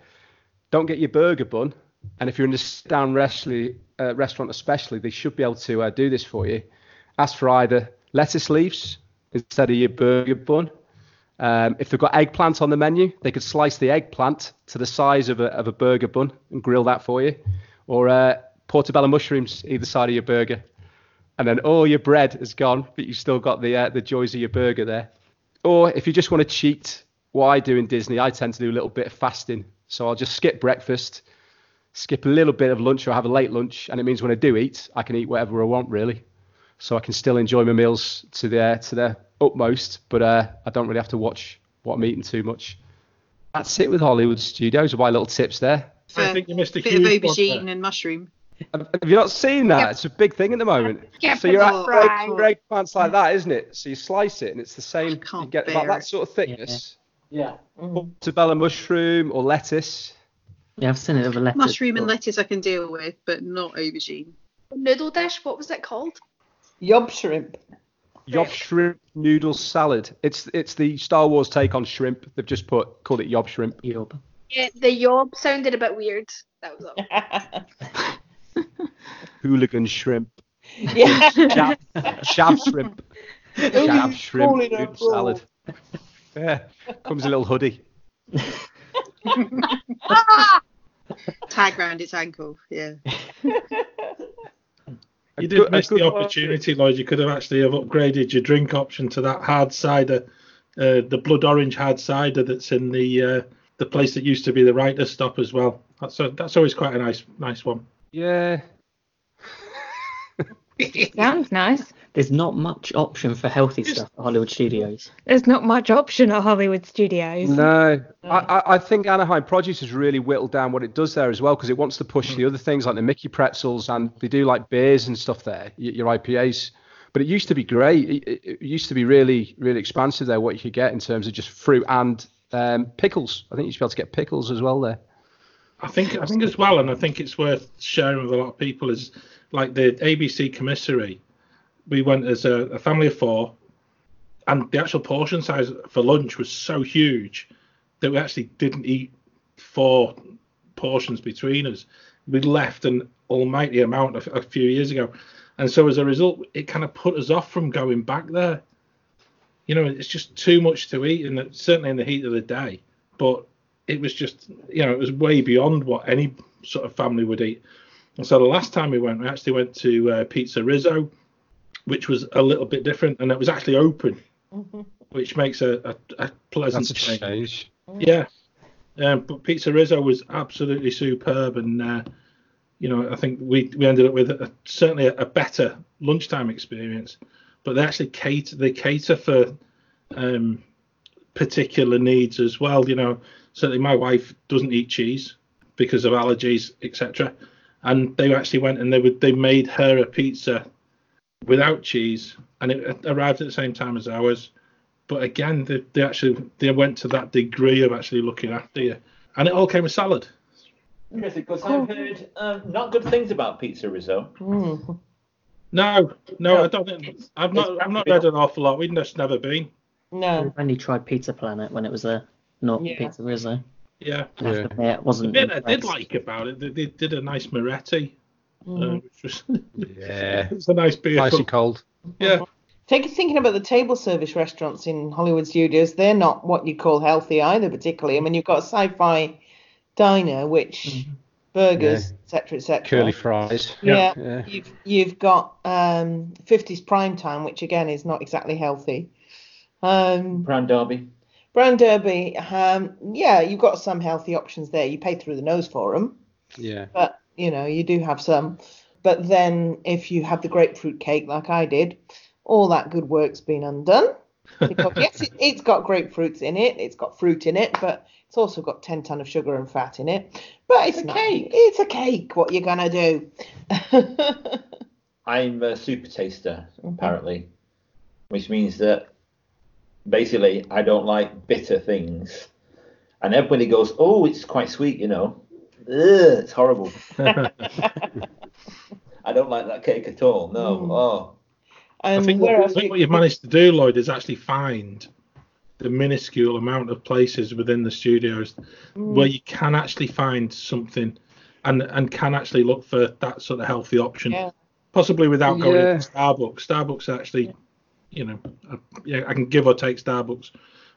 Don't get your burger bun. And if you're in a sit-down restaurant especially, they should be able to do this for you. Ask for either lettuce leaves instead of your burger bun. If they've got eggplant on the menu, they could slice the eggplant to the size of a burger bun and grill that for you. Or portobello mushrooms either side of your burger. And then all your bread is gone, but you've still got the joys of your burger there. Or if you just want to cheat, what I do in Disney, I tend to do a little bit of fasting. So I'll just skip breakfast, skip a little bit of lunch, or have a late lunch. And it means when I do eat, I can eat whatever I want, really. So I can still enjoy my meals to their utmost, but I don't really have to watch what I'm eating too much. That's it with Hollywood Studios. My little tips there. I think you missed a bit of aubergine and mushroom. Have you not seen that? Yep. It's a big thing at the moment. Yep. So you're after eggplants like that, isn't it? So you slice it, and it's the same. You get about that sort of thickness. Yeah. Portobello mushroom or lettuce. Yeah, I've seen it over lettuce. Mushroom and lettuce I can deal with, but not aubergine. Noodle dish. What was it called? Yob Shrimp. Yob Shrimp Noodle Salad. It's the Star Wars take on shrimp. They've just called it Yob Shrimp. Yob. Yeah, the Yob sounded a bit weird. That was all. Hooligan Shrimp. Yeah. Shav Shrimp. Shav Shrimp Noodle Salad. Yeah. Comes a little hoodie. Tag round its ankle. Yeah. You did miss the opportunity, Lloyd. You could have actually upgraded your drink option to that hard cider, the blood orange hard cider that's in the place that used to be the Writer's Stop as well. That's always quite a nice one. Yeah. Sounds nice. There's not much option for healthy stuff at Hollywood Studios. There's not much option at Hollywood Studios. No. I think Anaheim Produce has really whittled down what it does there as well, because it wants to push the other things like the Mickey pretzels, and they do like beers and stuff there, your IPAs. But it used to be great. It used to be really, really expansive there, what you could get in terms of just fruit and pickles. I think you should be able to get pickles as well there. I think as well, and I think it's worth sharing with a lot of people, is like the ABC commissary. We went as a family of four, and the actual portion size for lunch was so huge that we actually didn't eat four portions between us. We left an almighty amount a few years ago. And so as a result, it kind of put us off from going back there. You know, it's just too much to eat, and certainly in the heat of the day. But it was just, you know, it was way beyond what any sort of family would eat. And so the last time we actually went to Pizza Rizzo, which was a little bit different, and it was actually open. Mm-hmm. which makes a pleasant change. Yeah. But Pizza Rizzo was absolutely superb, and I think we ended up with certainly a better lunchtime experience. But they actually cater for particular needs as well. Certainly my wife doesn't eat cheese because of allergies, etc. And they actually went and they made her a pizza without cheese, and it arrived at the same time as ours. But again, they went to that degree of actually looking after you, and it all came with salad. Interesting, because I've heard not good things about Pizza Rizzo. Mm. No, I don't think I've not read an awful lot. We've just never been. No, we've only tried Pizza Planet when it was there, not Pizza Rizzo. Yeah, it wasn't. The bit I did like about it, they did a nice Moretti, which was it's a nice beer, nice and cold. Yeah. Thinking about the table service restaurants in Hollywood Studios, they're not what you call healthy either, particularly. I mean, you've got a sci-fi diner, which burgers, etc., etc. Curly fries. Yeah. Yeah. You've got 50s Prime Time, which again is not exactly healthy. Brown Derby. You've got some healthy options there. You pay through the nose for them. Yeah. But you do have some. But then if you have the grapefruit cake like I did, all that good work's been undone. Because yes, it's got grapefruits in it, it's got fruit in it, but it's also got 10 ton of sugar and fat in it. But it's a cake. It's a cake. What you're gonna do? I'm a super taster apparently, which means that basically I don't like bitter things. And everybody goes, "Oh, it's quite sweet," Ugh, it's horrible. I don't like that cake at all. No. Mm. Oh. I think what you've managed to do, Lloyd, is actually find the minuscule amount of places within the studios where you can actually find something and can actually look for that sort of healthy option, possibly without going to Starbucks. Starbucks actually, I can give or take Starbucks,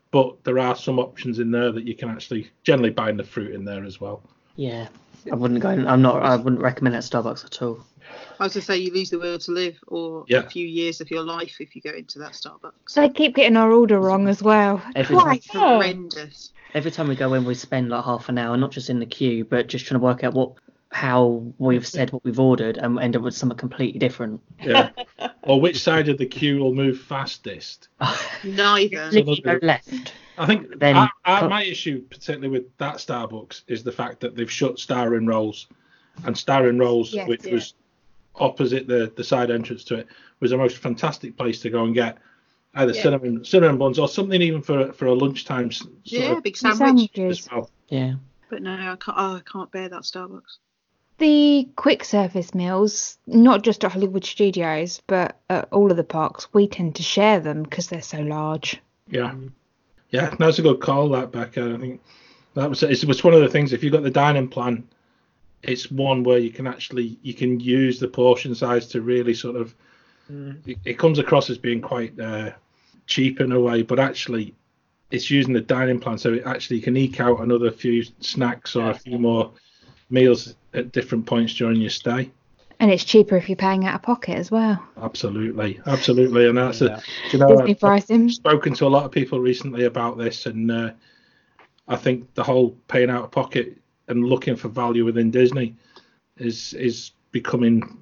but there are some options in there that you can actually generally buy the fruit in there as well. Yeah, I wouldn't go. I wouldn't recommend it at Starbucks at all. I was going to say, you lose the will to live or a few years of your life if you go into that Starbucks. They keep getting our order wrong as well. It's horrendous. Every time we go in, we spend like half an hour, not just in the queue, but just trying to work out how we've said what we've ordered and end up with something completely different. Yeah. Or which side of the queue will move fastest. Neither. Left. I think then, my issue, particularly with that Starbucks, is the fact that they've shut Star and Rolls, which was opposite the side entrance to it, was the most fantastic place to go and get either cinnamon buns or something, even for a lunchtime big sandwich as well. Yeah, but no, I can't bear that Starbucks. The quick service meals, not just at Hollywood Studios but at all of the parks, we tend to share them because they're so large. Yeah, that's a good call, that, Becca. I think that was one of the things. If you've got the dining plan, it's one where you can actually use the portion size to really sort of it comes across as being quite cheap in a way, but actually it's using the dining plan, so it actually can eke out another few snacks or a few more meals at different points during your stay. And it's cheaper if you're paying out of pocket as well. Absolutely, and that's I've spoken to a lot of people recently about this, and I think the whole paying out of pocket and looking for value within Disney is becoming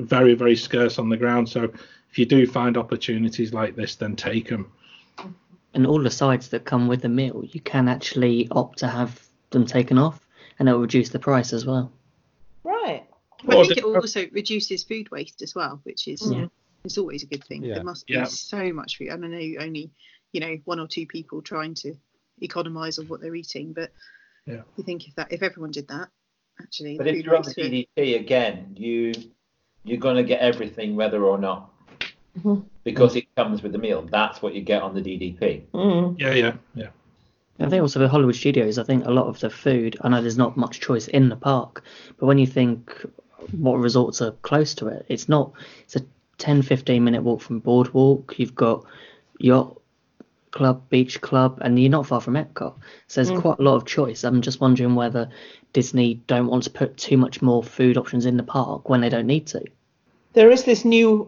very, very scarce on the ground. So if you do find opportunities like this, then take them. And all the sides that come with the meal, you can actually opt to have them taken off, and it will reduce the price as well. Right. I think it also reduces food waste as well, which is it's always a good thing. Yeah. There must be so much food. I don't know, only one or two people trying to economise on what they're eating, but yeah, you think if everyone did that, actually. But if you're on the DDP again, you're going to get everything whether or not, because it comes with the meal. That's what you get on the DDP. Mm. Yeah. I think also with Hollywood Studios, I think a lot of the food, I know there's not much choice in the park, but when you think what resorts are close to it, it's a 10-15 minute walk from Boardwalk. You've got Yacht Club, Beach Club, and you're not far from Epcot, so there's quite a lot of choice. I'm just wondering whether Disney don't want to put too much more food options in the park when they don't need to. There is this new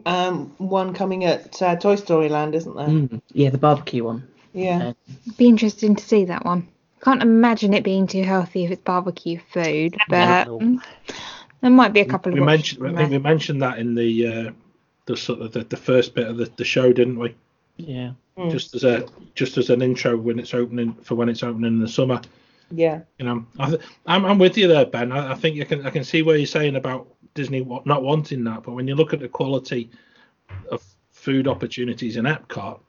one coming at Toy Story Land, isn't there? Mm, yeah, the barbecue one. Yeah. Be interesting to see that one. Can't imagine it being too healthy if it's barbecue food, but there might be a couple of options. I think we mentioned that in the sort of the first bit of the show, didn't we? Yeah. Mm. Just as an intro when it's opening in the summer. Yeah. You know, I'm with you there, Ben. I think I can see where you're saying about Disney not wanting that, but when you look at the quality of food opportunities in Epcot,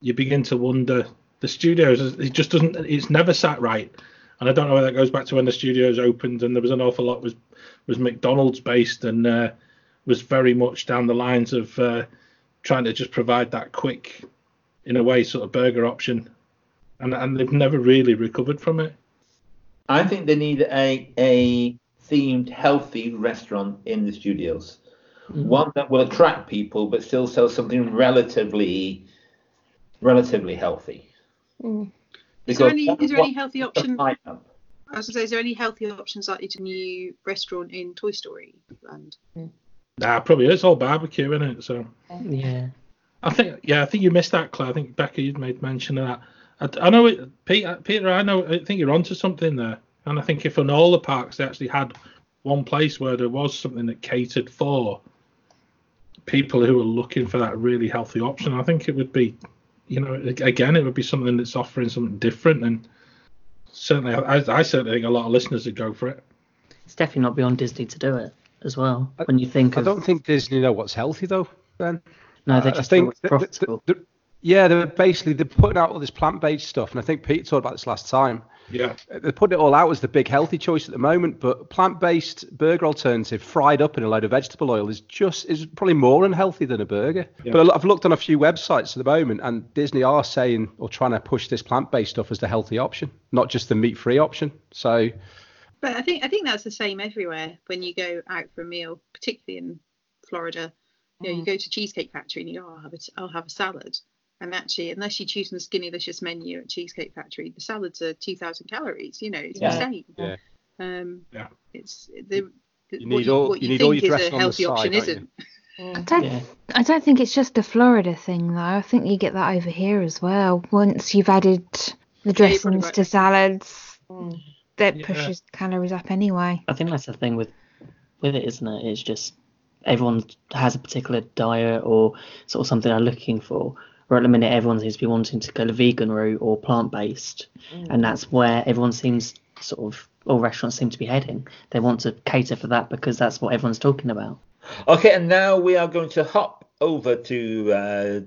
you begin to wonder. The studios, it just doesn't. It's never sat right, and I don't know whether that goes back to when the studios opened, and there was an awful lot was McDonald's based, and was very much down the lines of trying to just provide that quick, in a way, sort of burger option, and they've never really recovered from it. I think they need a themed healthy restaurant in the studios, one that will attract people but still sell something relatively healthy. Mm. Is there any healthy option? I was going to say, is there any healthy options like a new restaurant in Toy Story Land? Nah, probably it's all barbecue, isn't it? So yeah, I think you missed that, Claire. I think Becca, you'd made mention of that. I know it, Peter. I know. I think you're onto something there. And I think if in all the parks they actually had one place where there was something that catered for people who were looking for that really healthy option, I think it would be. You know, again, it would be something that's offering something different, and certainly, I certainly think a lot of listeners would go for it. It's definitely not beyond Disney to do it as well. When you think, I don't think Disney know what's healthy though. Ben, no, they just think profitable. They're basically putting out all this plant-based stuff, and I think Pete talked about this last time. Yeah, they're putting it all out as the big healthy choice at the moment, but plant-based burger alternative fried up in a load of vegetable oil is probably more unhealthy than a burger. Yeah. But I've looked on a few websites at the moment, and Disney are saying or trying to push this plant-based stuff as the healthy option, not just the meat-free option. So, but I think that's the same everywhere when you go out for a meal, particularly in Florida. You know, you go to Cheesecake Factory and you go, I'll have a salad. And actually, unless you choose the Skinny-licious menu at Cheesecake Factory, the salads are 2,000 calories. You know, it's insane. Yeah. It's you need what you think is a healthy option isn't. I don't think it's just a Florida thing though. I think you get that over here as well. Once you've added the dressings to salads, that pushes calories up anyway. I think that's the thing with it, isn't it? It's just everyone has a particular diet or sort of something they're looking for. Or at the minute, everyone seems to be wanting to go the vegan route or plant-based. And that's where everyone seems all restaurants seem to be heading. They want to cater for that because that's what everyone's talking about. Okay, and now we are going to hop over to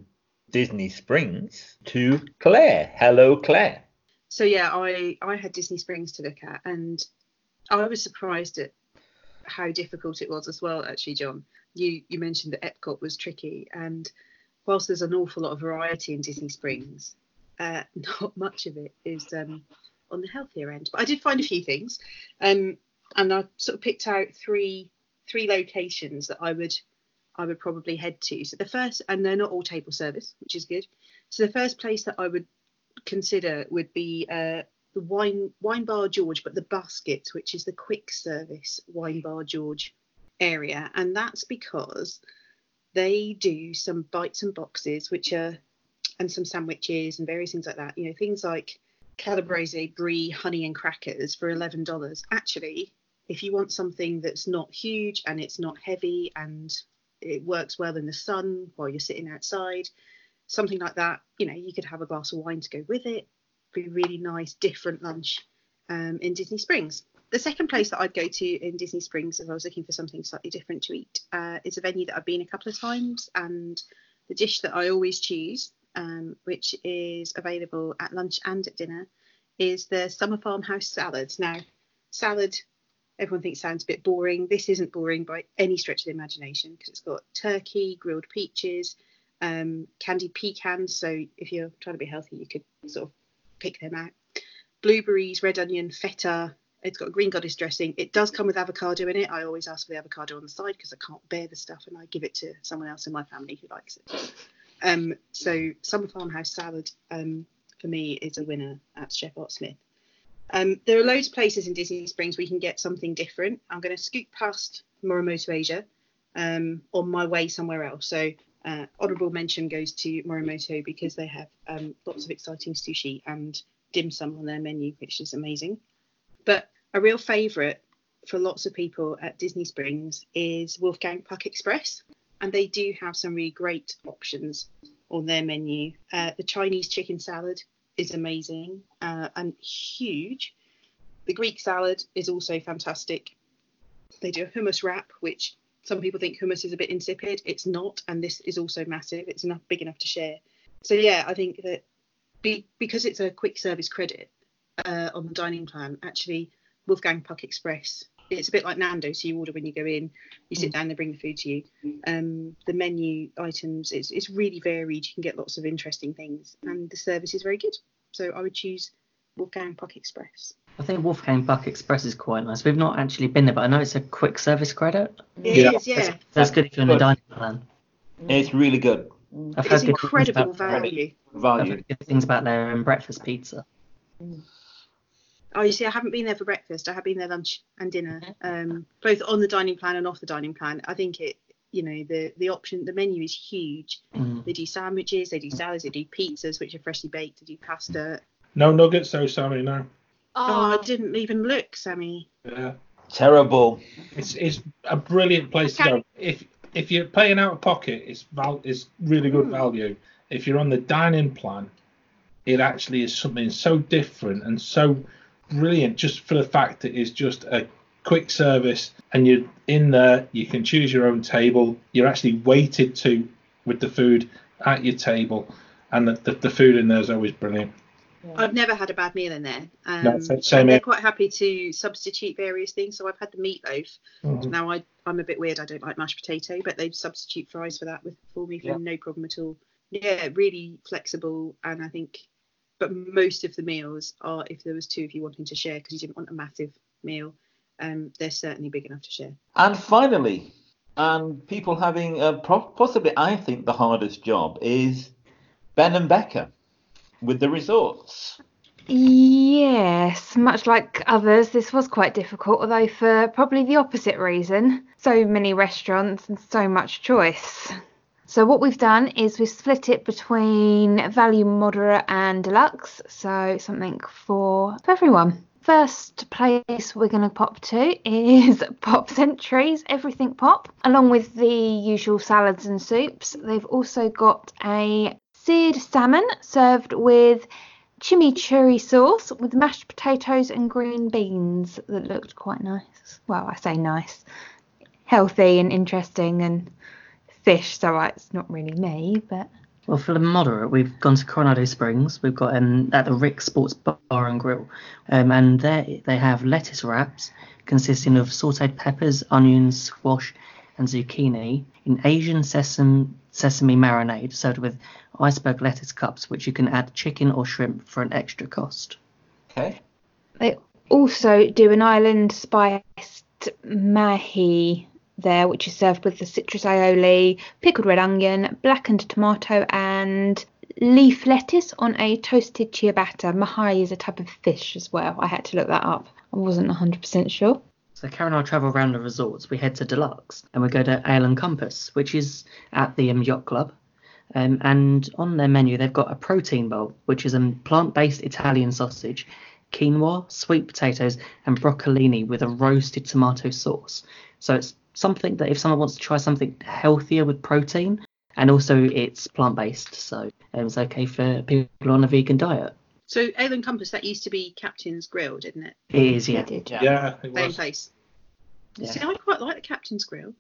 Disney Springs to Claire. Hello, Claire. So, yeah, I had Disney Springs to look at, and I was surprised at how difficult it was as well, actually, John. You mentioned that Epcot was tricky, and whilst there's an awful lot of variety in Disney Springs, not much of it is on the healthier end. But I did find a few things, and I sort of picked out three locations that I would probably head to. So the first, and they're not all table service, which is good. So the first place that I would consider would be the Wine Bar George, but the Basket, which is the quick service Wine Bar George area, and that's because they do some bites and boxes, and some sandwiches and various things like that. You know, things like Calabrese, brie, honey and crackers for $11. Actually, if you want something that's not huge and it's not heavy and it works well in the sun while you're sitting outside, something like that, you know, you could have a glass of wine to go with it. Be really nice, different lunch in Disney Springs. The second place that I'd go to in Disney Springs if I was looking for something slightly different to eat is a venue that I've been a couple of times, and the dish that I always choose, which is available at lunch and at dinner, is the Summer Farmhouse salad. Now, salad, everyone thinks sounds a bit boring. This isn't boring by any stretch of the imagination because it's got turkey, grilled peaches, candied pecans. So if you're trying to be healthy, you could sort of pick them out. Blueberries, red onion, feta. It's got a green goddess dressing. It does come with avocado in it. I always ask for the avocado on the side because I can't bear the stuff, and I give it to someone else in my family who likes it. So Summer Farmhouse salad for me is a winner at Chef Art Smith. There are loads of places in Disney Springs where you can get something different. I'm going to scoot past Morimoto Asia on my way somewhere else. So honourable mention goes to Morimoto because they have lots of exciting sushi and dim sum on their menu, which is amazing. But a real favourite for lots of people at Disney Springs is Wolfgang Puck Express, and they do have some really great options on their menu. The Chinese chicken salad is amazing and huge. The Greek salad is also fantastic. They do a hummus wrap, which some people think hummus is a bit insipid. It's not, and this is also massive. It's enough, big enough to share. So yeah, I think that because it's a quick service credit on the dining plan, actually Wolfgang Puck Express, it's a bit like Nando's. So you order when you go in, you sit down, they bring the food to you. The menu items, it's really varied. You can get lots of interesting things, and the service is very good. So I would choose Wolfgang Puck Express. I think Wolfgang Puck Express is quite nice. We've not actually been there, but I know it's a quick service credit. It is, yeah. That's good if you're on a dining plan. It's really good. I've heard incredible value. I've heard good things about their breakfast pizza. Oh, you see, I haven't been there for breakfast. I have been there lunch and dinner, both on the dining plan and off the dining plan. I think the option, the menu is huge. Mm. They do sandwiches, they do salads, they do pizzas, which are freshly baked, they do pasta. No nuggets though, Sammy, no. Oh, I didn't even look, Sammy. Yeah. Terrible. It's a brilliant place to go. If you're paying out of pocket, it's really good value. If you're on the dining plan, it actually is something so different and so brilliant, just for the fact that it's just a quick service and you're in there, you can choose your own table, you're actually waited to with the food at your table, and the food in there is always brilliant. I've never had a bad meal in there. They're quite happy to substitute various things, so I've had the meatloaf. Now I'm a bit weird, I don't like mashed potato, but they substitute fries for me no problem at all. Yeah, really flexible, and I think but most of the meals are, if there was two of you wanting to share because you didn't want a massive meal, they're certainly big enough to share. And finally, people having possibly, I think, the hardest job is Ben & Becker with the resorts. Yes, much like others, this was quite difficult, although for probably the opposite reason. So many restaurants and so much choice. So what we've done is we've split it between value, moderate and deluxe. So something for everyone. First place we're going to pop to is Pop Century's Everything Pop. Along with the usual salads and soups, they've also got a seared salmon served with chimichurri sauce with mashed potatoes and green beans that looked quite nice. Well, I say nice. Healthy and interesting and... fish, so it's not really me, but... Well, for the moderate, we've gone to Coronado Springs. We've got at the Rick Sports Bar and Grill, and there they have lettuce wraps consisting of sautéed peppers, onions, squash and zucchini in Asian sesame marinade served with iceberg lettuce cups, which you can add chicken or shrimp for an extra cost. Okay. They also do an island spiced mahi there, which is served with the citrus aioli, pickled red onion, blackened tomato and leaf lettuce on a toasted ciabatta. Mahi is a type of fish as well. I had to look that up. I wasn't 100% sure. So Karen and I travel around the resorts. We head to Deluxe and we go to Ale & Compass, which is at the Yacht Club. And on their menu, they've got a protein bowl, which is a plant-based Italian sausage, quinoa, sweet potatoes and broccolini with a roasted tomato sauce. So it's something that if someone wants to try something healthier with protein, and also it's plant-based, so it's okay for people on a vegan diet. So Ale & Compass, that used to be Captain's Grill, didn't it? It is, yeah. Yeah, it was. Same place. Yeah. See, I quite like the Captain's Grill.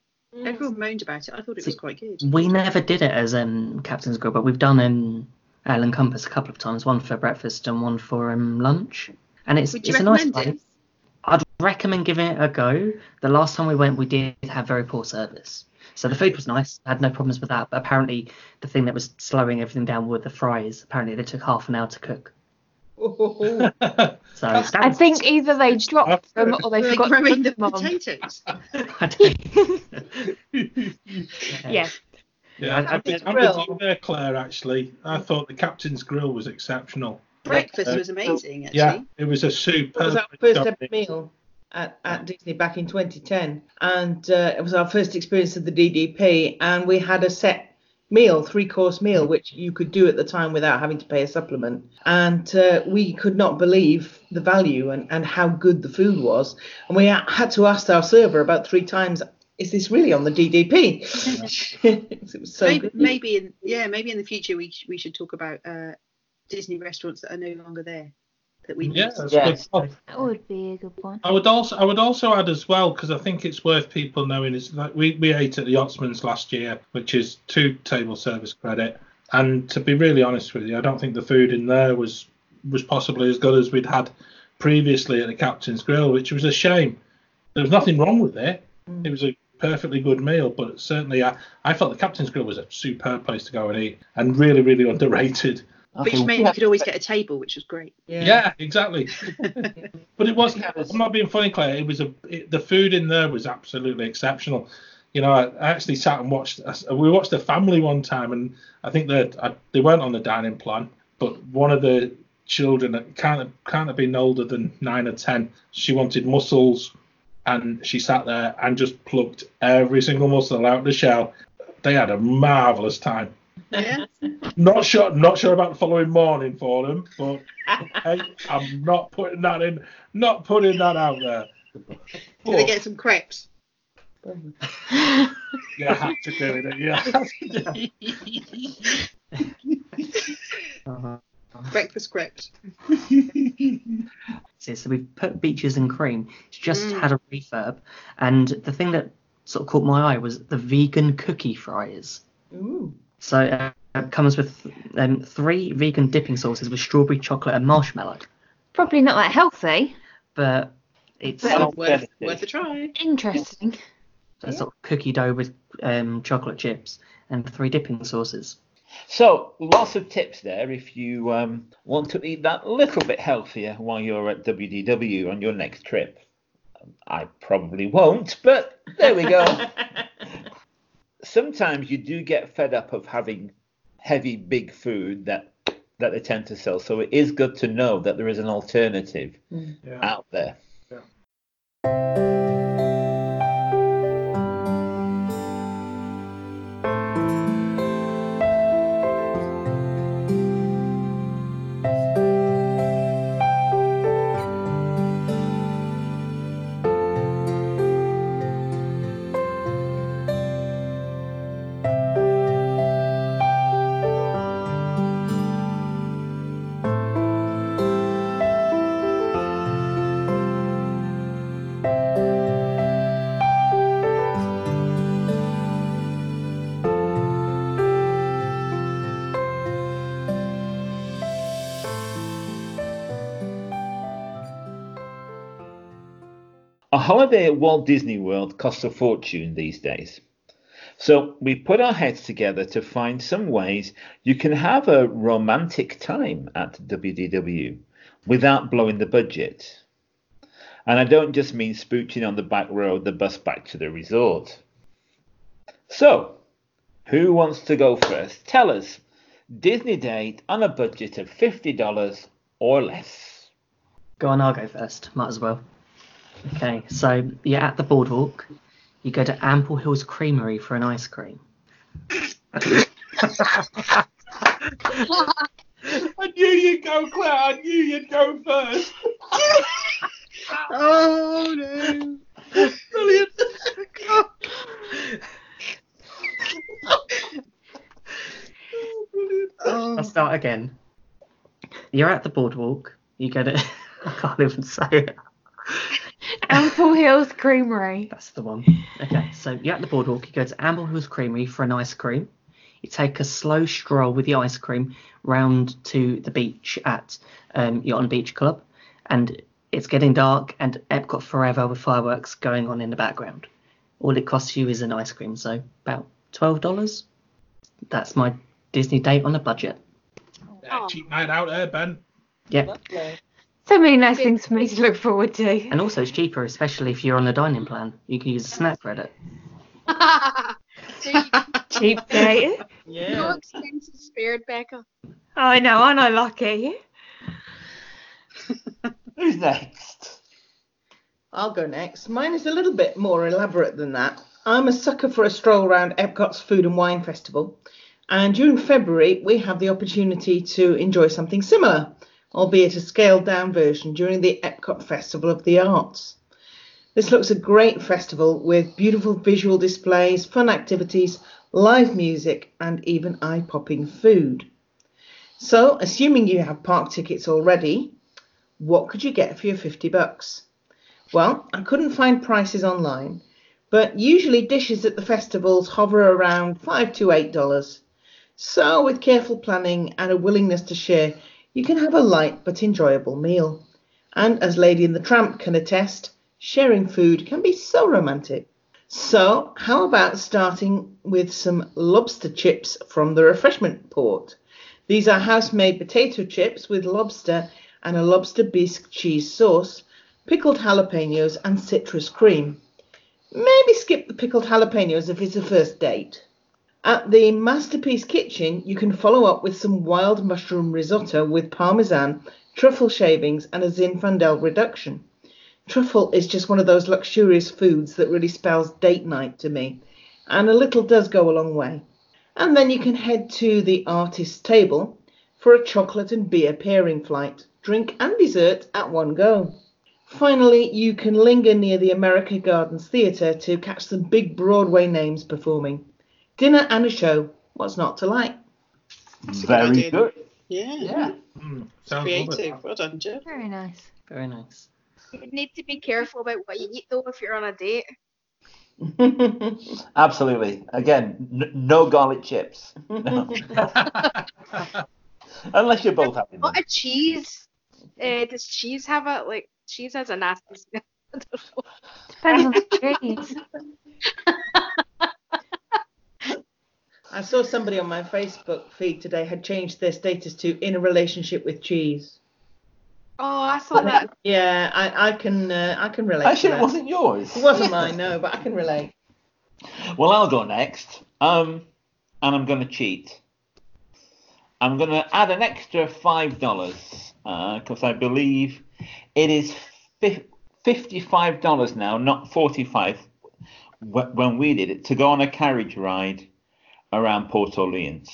Everyone moaned about it. I thought it was quite good. We never did it as Captain's Grill, but we've done Ale & Compass a couple of times, one for breakfast and one for lunch. And it's a nice place. I'd recommend giving it a go. The last time we went, we did have very poor service. So the food was nice. I had no problems with that. But apparently the thing that was slowing everything down were the fries. Apparently they took half an hour to cook. So I think either they dropped them or they forgot to put them on. Potatoes. Yeah. Yeah, I'm with you there, Claire, actually. I thought the Captain's Grill was exceptional. Breakfast was amazing, actually. Yeah, it was a superb meal. at Disney back in 2010, and it was our first experience of the DDP, and we had a set meal, three-course meal, which you could do at the time without having to pay a supplement, and we could not believe the value and how good the food was, and we had to ask our server about three times, is this really on the DDP? It was so good. Maybe in the future we should talk about Disney restaurants that are no longer there. That would be a good one. I would also add as well, because I think it's worth people knowing, is that we ate at the Otsman's last year, which is 2 table service credit, and to be really honest with you, I don't think the food in there was possibly as good as we'd had previously at the Captain's Grill, which was a shame. There was nothing wrong with it. It was a perfectly good meal, but certainly I thought the Captain's Grill was a superb place to go and eat, and really, really underrated. Which meant you could always get a table, which was great. Yeah, exactly. But it wasn't. I'm not being funny, Claire. It was the food in there was absolutely exceptional. You know, I actually sat and watched. We watched a family one time, and I think that they weren't on the dining plan. But one of the children that can't have been older than 9 or 10, she wanted mussels, and she sat there and just plucked every single mussel out of the shell. They had a marvelous time. Yeah. Not sure about the following morning for them, but hey, I'm not putting that out there. Can they get some crepes? Yeah, have to do it. Yeah. Breakfast crepes. So we've put Beaches and Cream. It's just had a refurb, and the thing that sort of caught my eye was the vegan cookie fries. Ooh. So it comes with 3 vegan dipping sauces with strawberry, chocolate and marshmallow. Probably not that healthy. But it's worth a try. Interesting. A sort of cookie dough with chocolate chips and 3 dipping sauces. So lots of tips there if you want to eat that little bit healthier while you're at WDW on your next trip. I probably won't, but there we go. Sometimes you do get fed up of having heavy, big food that they tend to sell. So it is good to know that there is an alternative out there. Yeah. A holiday at Walt Disney World costs a fortune these days. So we put our heads together to find some ways you can have a romantic time at WDW without blowing the budget. And I don't just mean spooching on the back row of the bus back to the resort. So, who wants to go first? Tell us, Disney date on a budget of $50 or less. Go on, I'll go first. Might as well. Okay, so you're at the boardwalk, you go to Ample Hills Creamery for an ice cream. I knew you'd go, Claire, I knew you'd go first. Oh no. That's brilliant. Oh, brilliant. I'll start again. You're at the boardwalk, you go to... I can't even say it. Ample Hills Creamery. That's the one. Okay, so you're at the boardwalk, you go to Ample Hills Creamery for an ice cream. You take a slow stroll with the ice cream round to the beach at Yacht and Beach Club, and it's getting dark and Epcot Forever with fireworks going on in the background. All it costs you is an ice cream, so about $12. That's my Disney date on a budget. Oh. Cheap night out there, Ben. Yep. Lovely. So many nice things for me to look forward to. And also it's cheaper, especially if you're on the dining plan. You can use a snack credit. Cheap date. Yeah. No expenses spared, Becca. Oh, I know, aren't I lucky? Who's next? I'll go next. Mine is a little bit more elaborate than that. I'm a sucker for a stroll around Epcot's Food and Wine Festival. And during February, we have the opportunity to enjoy something similar, albeit a scaled down version during the Epcot Festival of the Arts. This looks a great festival with beautiful visual displays, fun activities, live music, and even eye-popping food. So, assuming you have park tickets already, what could you get for your $50? Well, I couldn't find prices online, but usually dishes at the festivals hover around $5 to $8. So, with careful planning and a willingness to share, you can have a light but enjoyable meal. And as Lady and the Tramp can attest, sharing food can be so romantic. So, how about starting with some lobster chips from the refreshment port? These are house-made potato chips with lobster and a lobster bisque cheese sauce, pickled jalapenos and citrus cream. Maybe skip the pickled jalapenos if it's a first date. At the Masterpiece Kitchen, you can follow up with some wild mushroom risotto with parmesan, truffle shavings and a Zinfandel reduction. Truffle is just one of those luxurious foods that really spells date night to me, and a little does go a long way. And then you can head to the artist's table for a chocolate and beer pairing flight, drink and dessert at one go. Finally, you can linger near the America Gardens Theatre to catch some big Broadway names performing. Dinner and a show, what's not to like? Very good. Yeah. Sounds creative. Well done, Jill. Very nice. You need to be careful about what you eat, though, if you're on a date. Absolutely. Again, no garlic chips. No. Unless you're both having them. What a cheese. Does cheese have a, like, cheese has a nasty smell? Depends on the cheese. I saw somebody on my Facebook feed today had changed their status to in a relationship with cheese. Oh, I saw that. Yeah, I can relate. Actually, it wasn't yours. It wasn't mine, no, but I can relate. Well, I'll go next, and I'm going to cheat. I'm going to add an extra $5 because I believe it is $55 now, not $45 when we did it, to go on a carriage ride around Port Orleans.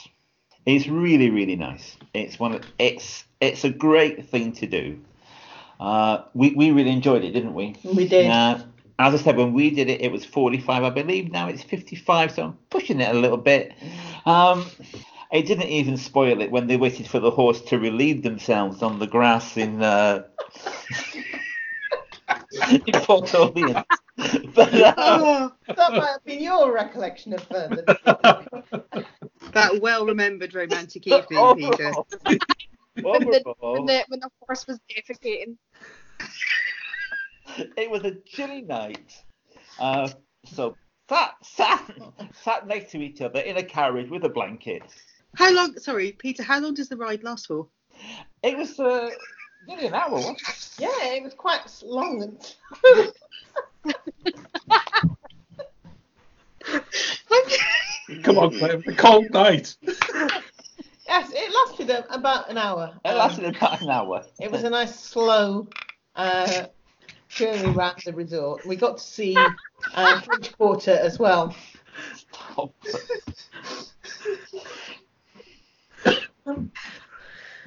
It's really, really nice. It's a great thing to do. We really enjoyed it, didn't we? We did. As I said, when we did it, it was 45, I believe. Now it's 55, so I'm pushing it a little bit. It didn't even spoil it when they waited for the horse to relieve themselves on the grass in Port Orleans. But, that might have been your recollection of further. That well-remembered romantic evening, Peter. When the horse was defecating. It was a chilly night. So sat next to each other in a carriage with a blanket. How long, sorry, Peter, how long does the ride last for? It was nearly an hour, wasn't it? Yeah, it was quite long. Come on, Claire, it's a cold night. Yes, it lasted about an hour. It was a nice, slow journey around the resort. We got to see French Quarter as well. Stop. I'm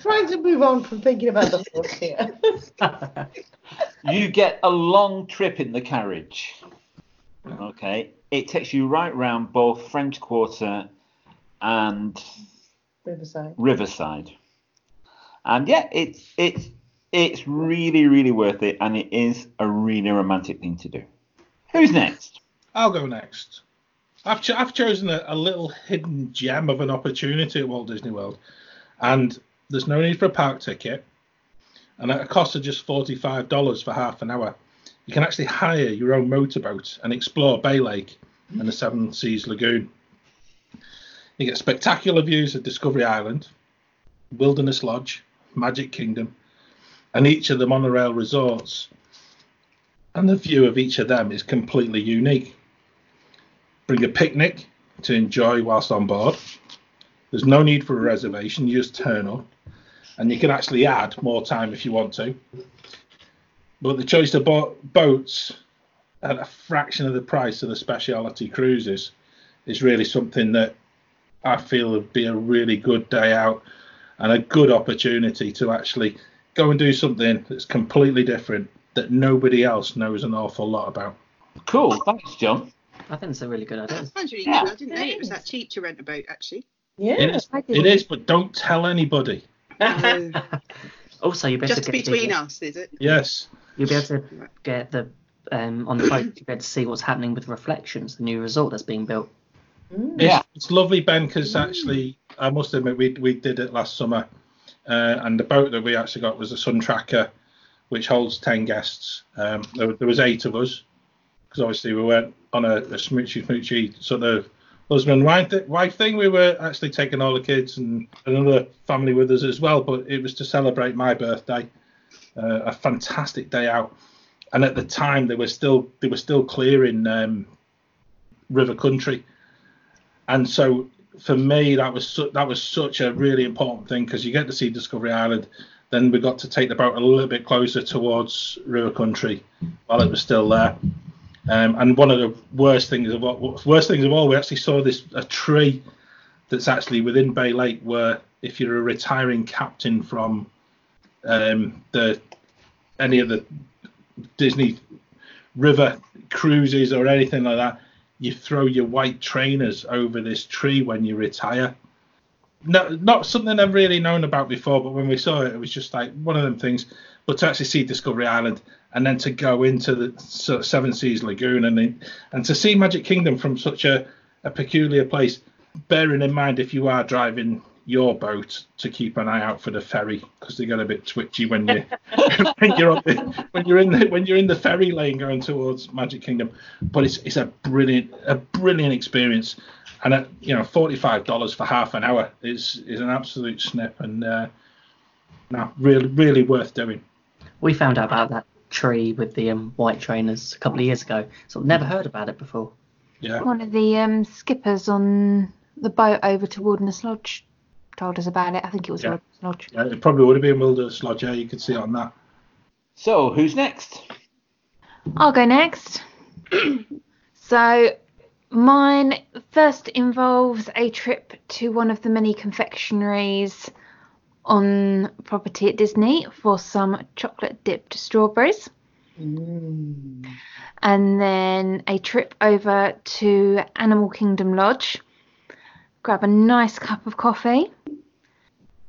trying to move on from thinking about the horse here. You get a long trip in the carriage. Okay. It takes you right round both French Quarter and Riverside. And yeah, it's really, really worth it, and it is a really romantic thing to do. Who's next? I'll go next. I've chosen a little hidden gem of an opportunity at Walt Disney World, and there's no need for a park ticket, and at a cost of just $45 for half an hour, you can actually hire your own motorboat and explore Bay Lake and the Seven Seas Lagoon. You get spectacular views of Discovery Island, Wilderness Lodge, Magic Kingdom, and each of the monorail resorts. And the view of each of them is completely unique. Bring a picnic to enjoy whilst on board. There's no need for a reservation, you just turn up. And you can actually add more time if you want to. But they chose to boats at a fraction of the price of the speciality cruises. It's really something that I feel would be a really good day out and a good opportunity to actually go and do something that's completely different that nobody else knows an awful lot about. Cool. Thanks, John. I think it's a really good idea. That sounds really good. I didn't know it was that cheap to rent a boat, actually. Yeah, it is, but don't tell anybody. Also, you better just between us, is it? Yes. You'll be able to get the on the boat. You'll be able to see what's happening with Reflections, the new resort that's being built. It's lovely, Ben, because actually, I must admit, we did it last summer, and the boat that we actually got was a Sun Tracker, which holds 10 guests. There was 8 of us, because obviously we went on a smoochy sort of husband wife thing. We were actually taking all the kids and another family with us as well, but it was to celebrate my birthday. A fantastic day out, and at the time they were still clearing River Country. And so for me, that was such a really important thing, because you get to see Discovery Island. Then we got to take the boat a little bit closer towards River Country while it was still there. And one of the worst things of all, we actually saw a tree that's actually within Bay Lake, where if you're a retiring captain from any of the Disney river cruises or anything like that, you throw your white trainers over this tree when you retire. No, not something I've really known about before, but when we saw it, it was just like one of them things. But to actually see Discovery Island, and then to go into the sort of Seven Seas Lagoon, and to see Magic Kingdom from such a peculiar place, bearing in mind if you are driving your boat to keep an eye out for the ferry, because they get a bit twitchy when you when you're in the ferry lane going towards Magic Kingdom. But it's a brilliant experience, and at, $45 for half an hour is an absolute snip, and really worth doing. We found out about that tree with the white trainers a couple of years ago, so I've never heard about it before. Yeah, one of the skippers on the boat over to Wilderness Lodge told us about it. I think it was Wilderness Lodge. Yeah, it probably would have been Wilderness Lodge. Yeah, you could see it on that. So who's next? I'll go next. So mine first involves a trip to one of the many confectioneries on property at Disney for some chocolate dipped strawberries. And then a trip over to Animal Kingdom Lodge, grab a nice cup of coffee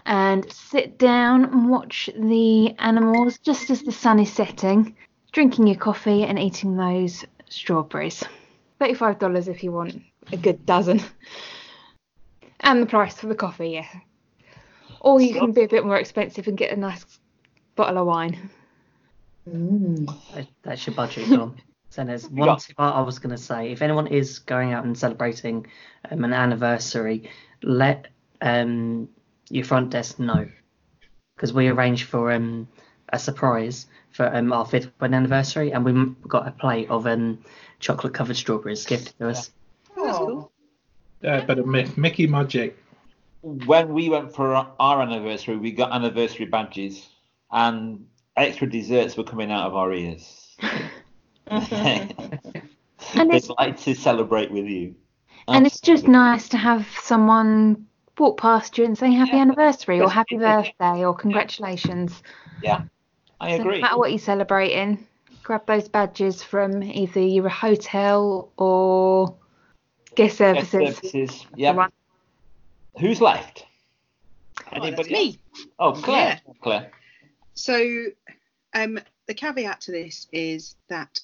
and sit down and watch the animals just as the sun is setting, drinking your coffee and eating those strawberries. $35 if you want a good dozen, and the price for the coffee, or you can be a bit more expensive and get a nice bottle of wine. That's your budget, John. So there's one tip I was going to say. If anyone is going out and celebrating an anniversary, let your front desk know, because we arranged for a surprise for our 5th wedding anniversary, and we got a plate of chocolate-covered strawberries gifted to us. Oh, that's cool. Yeah, but a Mickey magic. When we went for our anniversary, we got anniversary badges, and extra desserts were coming out of our ears. They'd like to celebrate with you. Absolutely. And it's just nice to have someone walk past you and say happy anniversary or happy birthday or congratulations. Yeah, I agree. No matter what you're celebrating, grab those badges from either your hotel or guest services. Yeah. Who's left? Anybody? Me. Oh, Claire. Yeah. Claire. So, the caveat to this is that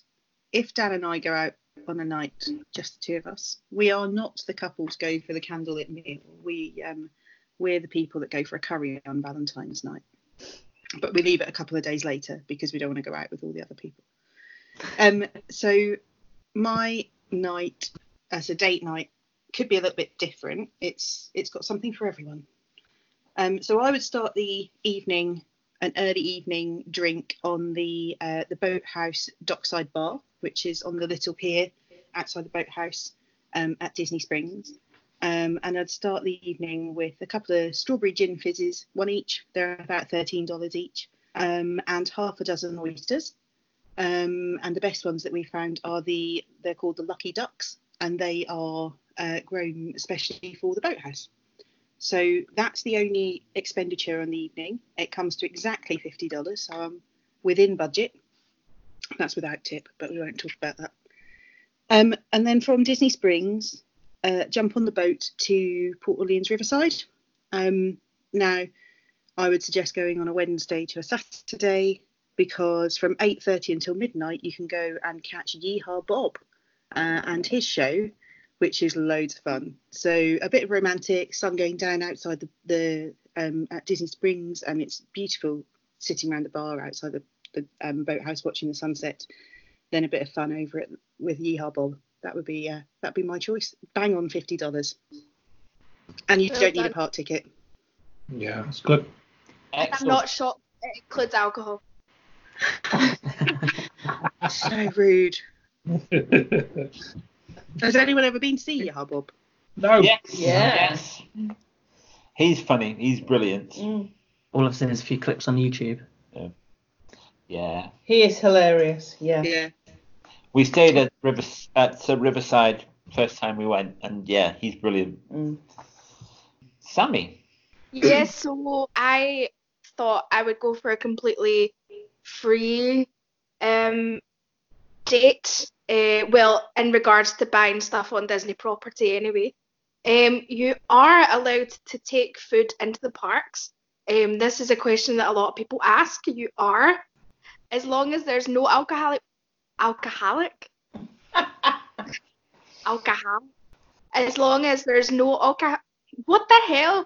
if Dan and I go out on a night, just the two of us, we are not the couples go for the candlelit meal. We're the people that go for a curry on Valentine's night, but we leave it a couple of days later because we don't want to go out with all the other people. So my night as a date night could be a little bit different. It's got something for everyone. So I would start the evening, an early evening drink on the Boathouse Dockside Bar, which is on the little pier outside the Boathouse at Disney Springs. And I'd start the evening with a couple of strawberry gin fizzes, one each. They're about $13 each, and half a dozen oysters. And the best ones that we found are they're called the Lucky Ducks, and they are grown especially for the boathouse. So that's the only expenditure on the evening. It comes to exactly $50, so I'm within budget. That's without tip, but we won't talk about that. And then from Disney Springs, jump on the boat to Port Orleans Riverside. Now, I would suggest going on a Wednesday to a Saturday, because from 8:30 until midnight, you can go and catch Yeehaw Bob and his show, which is loads of fun. So a bit of romantic, sun going down outside at Disney Springs, and it's beautiful sitting around the bar outside the boathouse watching the sunset. Then a bit of fun over it with Yeehaw Bob. That would be that'd be my choice. Bang on $50, and you don't need a park ticket. Yeah, that's good. Excellent. I'm not shocked it includes alcohol. So rude. Has anyone ever been to see Yeehaw Bob? No. Yes. He's funny. He's brilliant. Mm. All I've seen is a few clips on YouTube. Yeah. He is hilarious. Yeah. We stayed at Riverside first time we went, and yeah, he's brilliant. Mm. Sammy. Yes. So I thought I would go for a completely free date. Well, in regards to buying stuff on Disney property anyway, you are allowed to take food into the parks. This is a question that a lot of people ask. You are, as long as there's no as long as there's no alcohol. What the hell?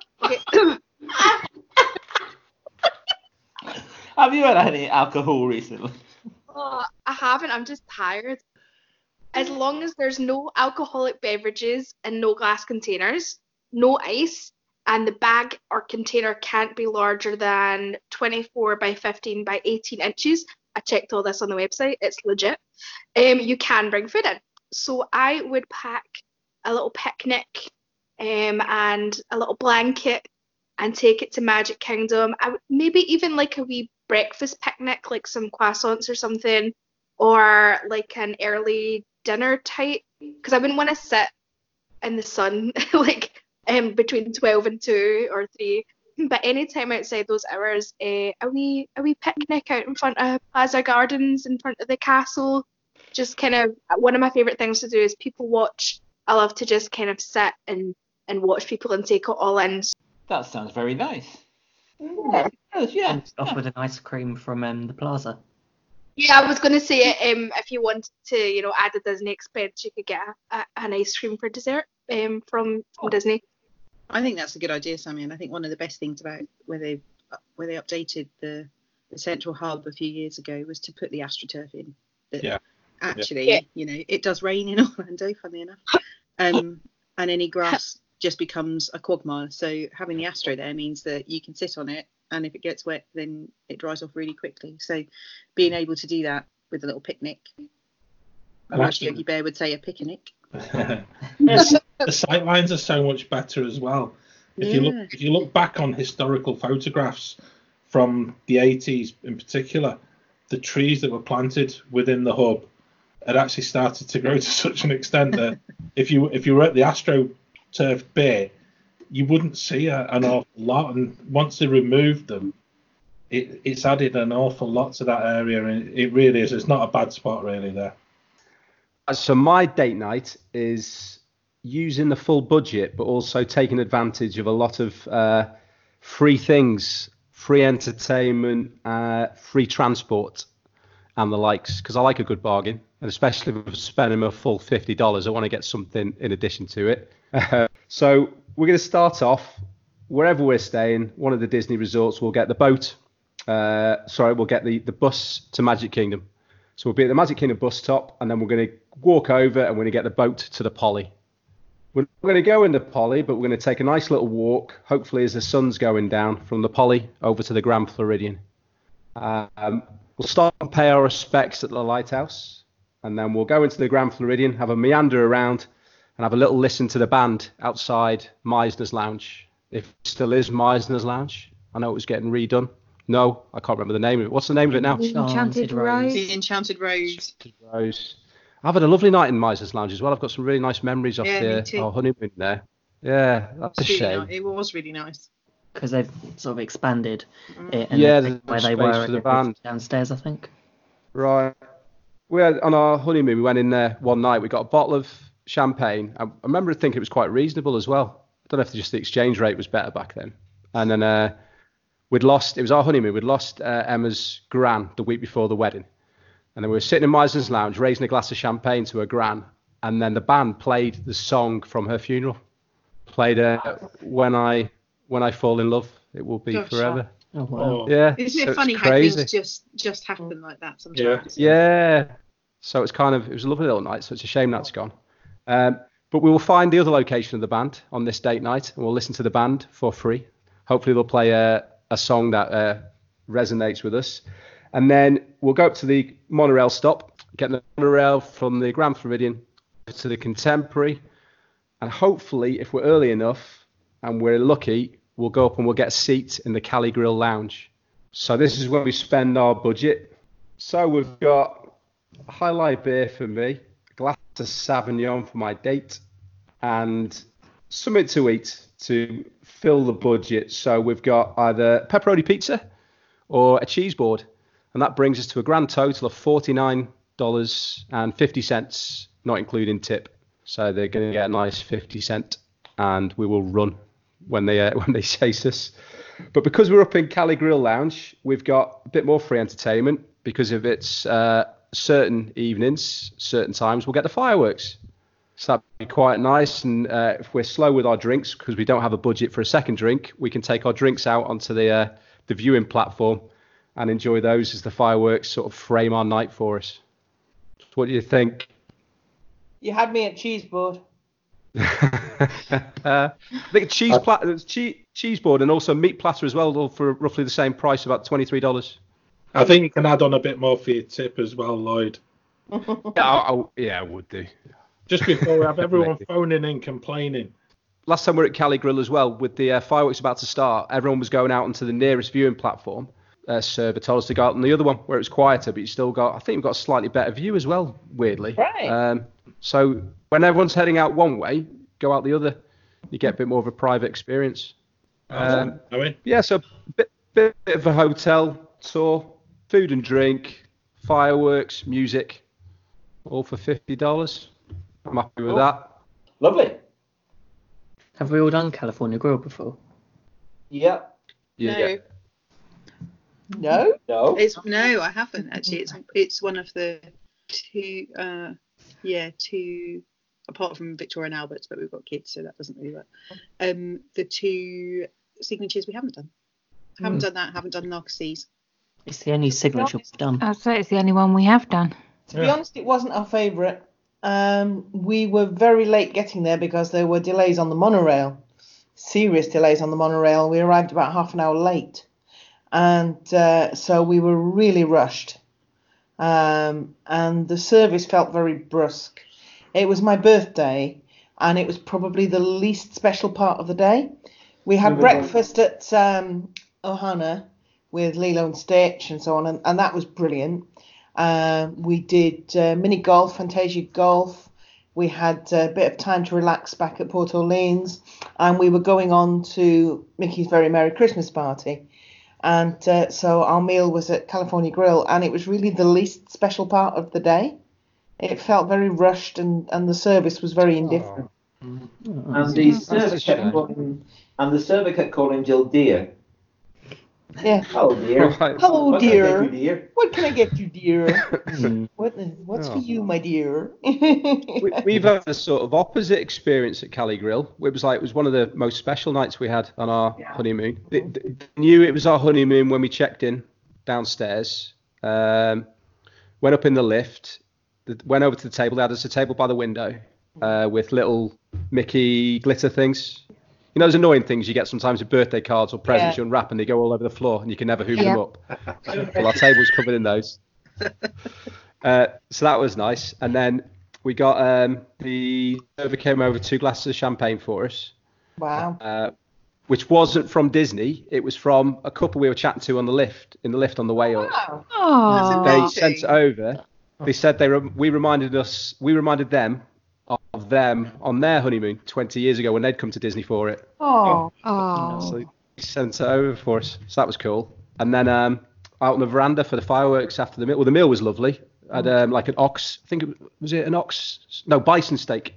Have you had any alcohol recently? Oh, I haven't. I'm just tired. As long as there's no alcoholic beverages and no glass containers, no ice, and the bag or container can't be larger than 24 by 15 by 18 inches. I checked all this on the website. It's legit. You can bring food in. So I would pack a little picnic and a little blanket and take it to Magic Kingdom. I would maybe even like a wee breakfast picnic, like some croissants or something, or like an early dinner type, because I wouldn't want to sit in the sun like between 12 and 2 or 3, but any time outside those hours, a wee picnic out in front of Plaza Gardens, in front of the castle. Just kind of one of my favorite things to do is people watch. I love to just kind of sit and watch people and take it all in. That sounds very nice. Yeah. And off with an ice cream from the plaza. Yeah, I was going to say, if you wanted to, add a Disney expense, you could get an ice cream for dessert from Disney. I think that's a good idea, Sammy, and I think one of the best things about where they updated the central hub a few years ago was to put the AstroTurf in. But yeah. Actually, yeah. It does rain in Orlando, funny enough, and any grass just becomes a quagmire. So having the Astro there means that you can sit on it, and if it gets wet, then it dries off really quickly. So being able to do that with a little picnic, as Yogi Bear would say, a picnic. The sight lines are so much better as well. If you look back on historical photographs from the 80s in particular, the trees that were planted within the hub had actually started to grow to such an extent that if you were at the AstroTurf bit, you wouldn't see an awful lot. And once they removed them, it's added an awful lot to that area, and it really is. It's not a bad spot really there. So my date night is using the full budget, but also taking advantage of a lot of free things, free entertainment, free transport and the likes, because I like a good bargain. And especially if I'm spending a full $50, I want to get something in addition to it. So we're going to start off wherever we're staying, one of the Disney resorts. We'll get the boat. We'll get the bus to Magic Kingdom. So we'll be at the Magic Kingdom bus stop, and then we're going to walk over and we're going to get the boat to the Poly. We're not going to go in the Poly, but we're going to take a nice little walk, hopefully as the sun's going down, from the Poly over to the Grand Floridian. We'll start and pay our respects at the lighthouse, and then we'll go into the Grand Floridian, have a meander around, and have a little listen to the band outside Meisner's Lounge. If it still is Meisner's Lounge, I know it was getting redone. No, I can't remember the name of it. What's the name of it now? The Enchanted Rose. I've had a lovely night in Miser's Lounge as well. I've got some really nice memories of our honeymoon there. Yeah, that's a shame. Nice. It was really nice. Because they've sort of expanded it. And where they were for the band. Downstairs, I think. Right. We had, on our honeymoon, we went in there one night. We got a bottle of champagne. I remember thinking it was quite reasonable as well. I don't know if just the exchange rate was better back then. And then it was our honeymoon. We'd lost Emma's gran the week before the wedding. And then we were sitting in Miser's Lounge, raising a glass of champagne to her gran. And then the band played the song from her funeral. Played When I Fall in Love, It Will Be Forever. Oh, wow. Yeah. Isn't it funny how things just happen like that sometimes? Yeah. So it was a lovely little night. So it's a shame that's gone. But we will find the other location of the band on this date night, and we'll listen to the band for free. Hopefully they'll play a song that resonates with us. And then we'll go up to the monorail stop, get the monorail from the Grand Floridian to the Contemporary. And hopefully, if we're early enough and we're lucky, we'll go up and we'll get a seat in the Cali Grill Lounge. So this is where we spend our budget. So we've got a high life beer for me, a glass of Sauvignon for my date, and something to eat to fill the budget. So we've got either pepperoni pizza or a cheese board. And that brings us to a grand total of $49.50, not including tip. So they're going to get a nice 50 cent, and we will run when they chase us. But because we're up in Cali Grill Lounge, we've got a bit more free entertainment because if it's certain evenings, certain times, we'll get the fireworks. So that'd be quite nice. And if we're slow with our drinks because we don't have a budget for a second drink, we can take our drinks out onto the viewing platform and enjoy those as the fireworks sort of frame our night for us. What do you think? You had me at cheese board. I think cheese board and also meat platter as well, all for roughly the same price, about $23. I think you can add on a bit more for your tip as well, Lloyd. I would do. Just before we have everyone phoning in complaining. Last time we were at Cali Grill as well, with the fireworks about to start, everyone was going out onto the nearest viewing platform. Server told us to go out on the other one where it was quieter, but you've got a slightly better view as well, weirdly. Right. So when everyone's heading out one way, go out the other, you get a bit more of a private experience. So a bit of a hotel tour, food and drink, fireworks, music, all for $50. I'm happy with that. Lovely. Have we all done California Grill before? Yeah. No. No. I haven't actually. It's one of the two. Two apart from Victoria and Albert's, but we've got kids, so that doesn't really work. The two signatures we haven't done. Haven't done Narcissus. It's the only signature we've done. I'd say it's the only one we have done. To be honest, it wasn't our favourite. We were very late getting there because there were delays on the monorail. Serious delays on the monorail. We arrived about half an hour late. And so we were really rushed, and the service felt very brusque. It was my birthday, and it was probably the least special part of the day. We had breakfast at Ohana with Lilo and Stitch and so on, and that was brilliant. We did mini golf, Fantasia Golf. We had a bit of time to relax back at Port Orleans, and we were going on to Mickey's Very Merry Christmas Party. And so our meal was at California Grill, and it was really the least special part of the day. It felt very rushed, and the service was very indifferent. And the server kept calling Jill dear. Yeah. Oh dear. Right. Hello dear. What can I get you, dear? What's for you, my dear? We've had a sort of opposite experience at Cali Grill. It was one of the most special nights we had on our honeymoon. They knew it was our honeymoon when we checked in downstairs. Went up in the lift. Went over to the table. They had us a table by the window with little Mickey glitter things. You know those annoying things you get sometimes with birthday cards or presents you unwrap and they go all over the floor and you can never hoover them up. Well, our table's covered in those. So that was nice. And then we got the server came over 2 glasses of champagne for us. Wow. which wasn't from Disney. It was from a couple we were chatting to on the lift, in the lift on the way up. Oh, they sent it over. They said we reminded them of them on their honeymoon 20 years ago when they'd come to Disney for it. So they sent it over for us. So that was cool. And then out on the veranda for the fireworks after the meal. Well, the meal was lovely. I had like an ox. I think bison steak.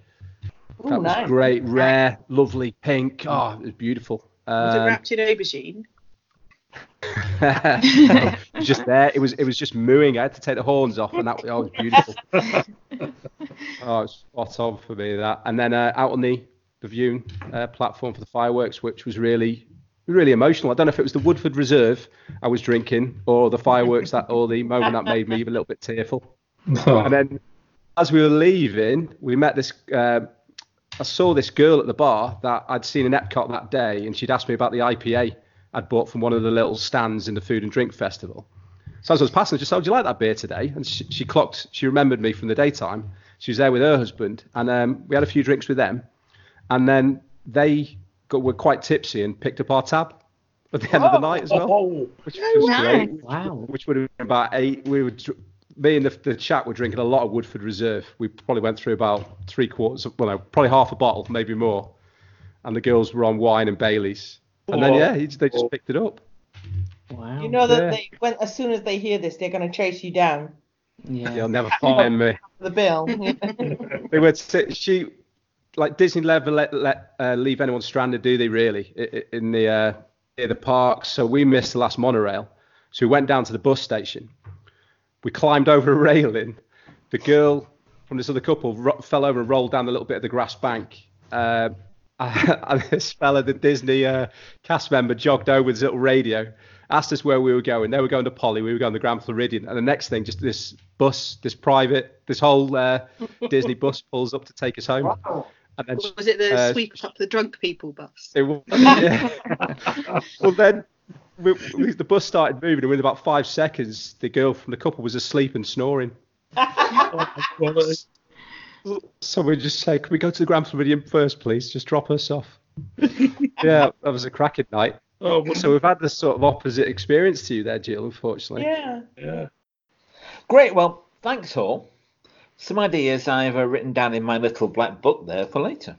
Ooh, that was great, rare, lovely, pink. Oh, it was beautiful. Was it wrapped in aubergine? Just there. It was just mooing. I had to take the horns off, and that was beautiful. Oh, it was spot on for me, that. And then out on the viewing platform for the fireworks, which was really, really emotional. I don't know if it was the Woodford Reserve I was drinking, or the fireworks or the moment that made me a little bit tearful. And then as we were leaving, we met this. I saw this girl at the bar that I'd seen in Epcot that day, and she'd asked me about the IPA I'd bought from one of the little stands in the food and drink festival. So as I was passing, I just said, "Would you like that beer today?" And she remembered me from the daytime. She was there with her husband, and we had a few drinks with them, and then they were quite tipsy and picked up our tab at the end of the night as well, which was great. Wow! Which would have been about eight. Me and the chat were drinking a lot of Woodford Reserve. We probably went through about probably half a bottle, maybe more. And the girls were on wine and Baileys. And then, they just picked it up. Wow. You know that as soon as they hear this, they're going to chase you down. Yeah. They'll never find me. The bill. They were, Disney never let leave anyone stranded, do they really? In the, near the parks. So we missed the last monorail. So we went down to the bus station. We climbed over a railing. The girl from this other couple fell over and rolled down a little bit of the grass bank. And this fella, the Disney cast member, jogged over with his little radio, asked us where we were going. They were going to Polly, we were going to Grand Floridian. And the next thing, just this whole Disney bus pulls up to take us home. Wow. And then, was it the sweep up the drunk people bus? It was, yeah. Well, then... the bus started moving, and within about 5 seconds, the girl from the couple was asleep and snoring. So we just say, "Can we go to the Grand Floridian first, please? Just drop us off." Yeah, that was a cracking night. So we've had this sort of opposite experience to you there, Jill, unfortunately. Yeah. Great. Well, thanks all. Some ideas I've written down in my little black book there for later.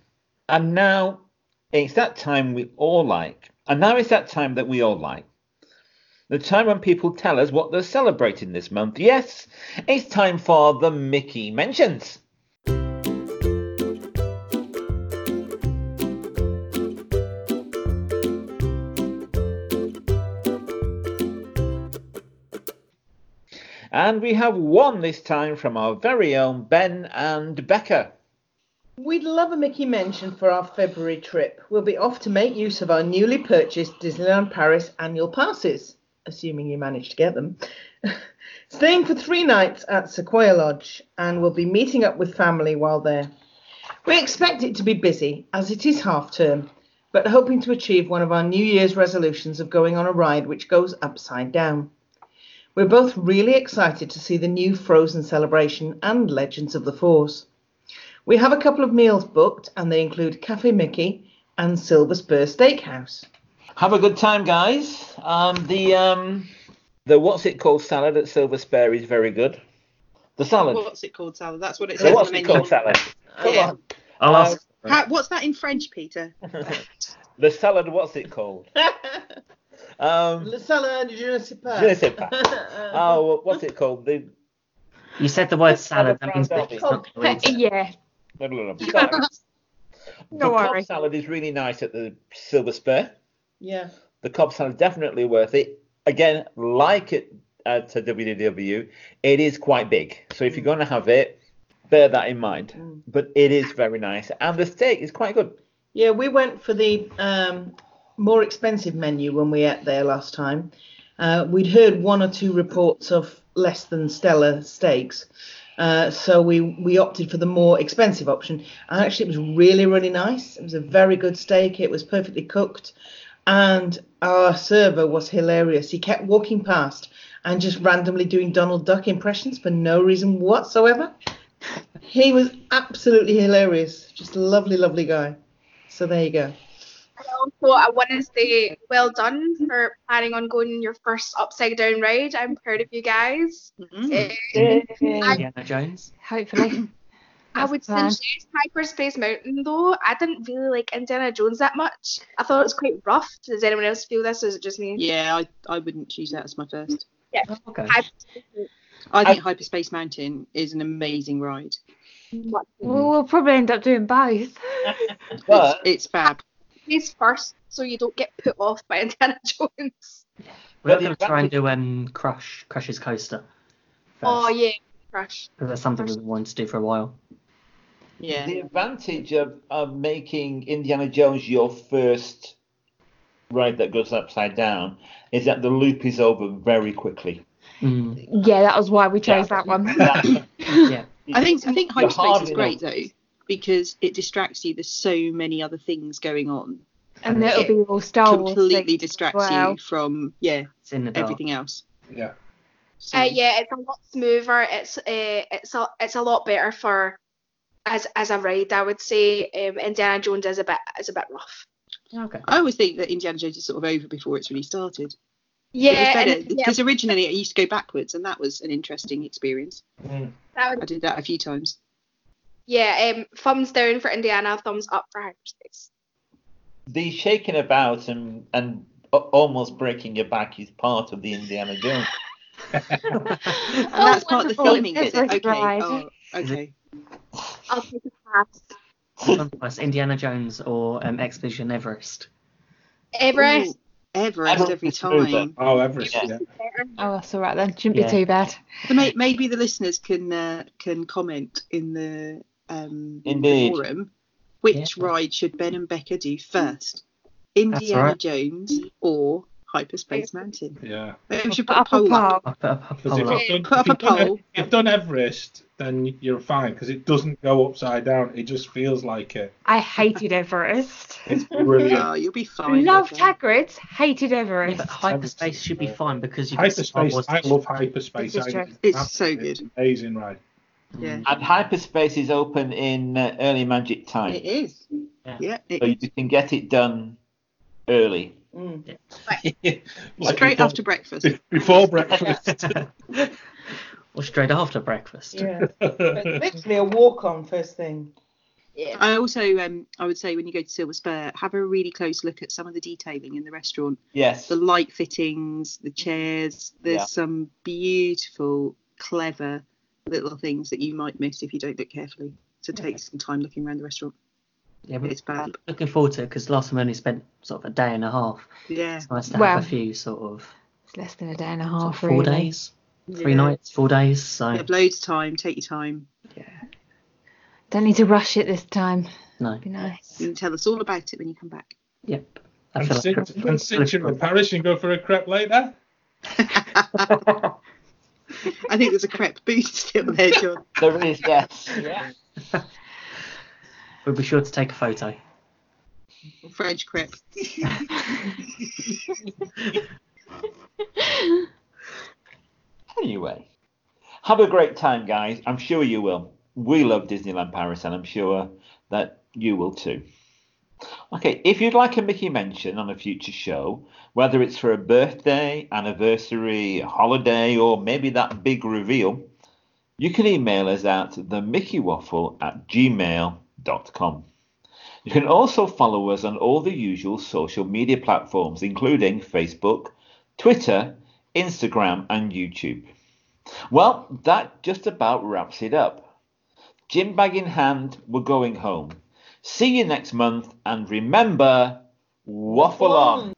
And now it's that time we all like. And now it's that time that we all like. The time when people tell us what they're celebrating this month. Yes, it's time for the Mickey Mentions. And we have one this time from our very own Ben and Becca. We'd love a Mickey mention for our February trip. We'll be off to make use of our newly purchased Disneyland Paris annual passes, assuming you manage to get them, staying for 3 nights at Sequoia Lodge, and we'll be meeting up with family while there. We expect it to be busy, as it is half term, but hoping to achieve one of our New Year's resolutions of going on a ride which goes upside down. We're both really excited to see the new Frozen celebration and Legends of the Force. We have a couple of meals booked, and they include Cafe Mickey and Silver Spur Steakhouse. Have a good time, guys. The what's-it-called salad at Silver Spur is very good. The salad. What's-it-called salad? That's what it says. The what's-it-called salad. Come on. I'll ask. What's that in French, Peter? The salad, what's it called? Le salad, je ne sais pas. Je ne sais pas. Oh, what's it called? You said the word salad. That means yeah. No worries. Cobb salad is really nice at the Silver Spur. Yeah. The Cobb salad definitely worth it. Again, like it to WDW, it is quite big. So if you're going to have it, bear that in mind. Mm. But it is very nice. And the steak is quite good. Yeah, we went for the more expensive menu when we ate there last time. We'd heard 1 or 2 reports of less than stellar steaks. So we opted for the more expensive option, and actually it was really, really nice. It was a very good steak. It was perfectly cooked, and our server was hilarious. He kept walking past and just randomly doing Donald Duck impressions for no reason whatsoever. He was absolutely hilarious. Just a lovely, lovely guy. So there you go. also, I want to say well done for planning on going your first upside down ride. I'm proud of you guys. Indiana Jones. Hopefully. I would suggest Hyperspace Mountain though. I didn't really like Indiana Jones that much. I thought it was quite rough. Does anyone else feel this, or is it just me? Yeah, I wouldn't choose that as my first. Yeah. Oh, okay. I think Hyperspace Mountain is an amazing ride. We'll probably end up doing both. But it's fab. It's first, so you don't get put off by Indiana Jones. We're going to try and do Crush's Coaster first. Oh yeah, Crush. Because that's something we've wanted to do for a while. Yeah. The advantage of making Indiana Jones your first ride that goes upside down is that the loop is over very quickly. Mm. Yeah, that was why we chose that one. Yeah. I think Hyperspace is great though, because it distracts you. There's so many other things going on, and it'll be all Star Wars. Completely distracts you from everything else. Yeah. So. It's a lot smoother. It's a lot better for as a ride. I would say Indiana Jones is a bit rough. Okay. I always think that Indiana Jones is sort of over before it's really started. Yeah, because originally it used to go backwards, and that was an interesting experience. Mm. I did that a few times. Yeah, thumbs down for Indiana, thumbs up for Hyperspace. The shaking about and almost breaking your back is part of the Indiana Jones. And that's part of the filming, is it? Okay. Oh, okay. I'll take a pass. Indiana Jones or Expedition Everest. Everest. Ooh. Everest every time. Oh, Everest. Yeah. Oh, that's all right then. Shouldn't be too bad. So maybe the listeners can comment in the forum which ride should Ben and Becca do first, Indiana Jones or Hyperspace Mountain. Yeah. Maybe we should put up a poll. Put up a poll. If you've done Everest, then you're fine because it doesn't go upside down. It just feels like it. I hated Everest. It's brilliant. Oh, you'll be fine. Loved Hagrid's, hated Everest. Yeah, but Hyperspace should be fine because you Hyperspace. I love Hyperspace. It's so good. It's amazing ride. Yeah. And Hyperspace is open in early Magic time. It is. Yeah. So you can get it done early. Mm. Right. Like straight after breakfast. Before breakfast. Or straight after breakfast. Yeah. Literally a walk-on first thing. Yeah. I also, I would say when you go to Silver Spur, have a really close look at some of the detailing in the restaurant. Yes. The light fittings, the chairs. There's some beautiful, clever little things that you might miss if you don't look carefully. So take some time looking around the restaurant. Yeah, but it's bad. Looking forward to it because last time I only spent sort of a day and a half. Yeah. It's nice to have a few sort of. It's less than a day and a half. Sort of 4 days. 3 nights, 4 days. So. You have loads of time. Take your time. Yeah. Don't need to rush it this time. No. It'd be nice. You can tell us all about it when you come back. Yep. And sit in the parish and go for a crepe later. I think there's a crepe booth still there, John. There is, yes. Yeah. We'll be sure to take a photo. French crepe. Anyway, have a great time, guys. I'm sure you will. We love Disneyland Paris, and I'm sure that you will too. Okay, if you'd like a Mickey mention on a future show, whether it's for a birthday, anniversary, holiday, or maybe that big reveal, you can email us at themickeywaffle@gmail.com. You can also follow us on all the usual social media platforms, including Facebook, Twitter, Instagram, and YouTube. Well, that just about wraps it up. Gym bag in hand, we're going home. See you next month, and remember, waffle on.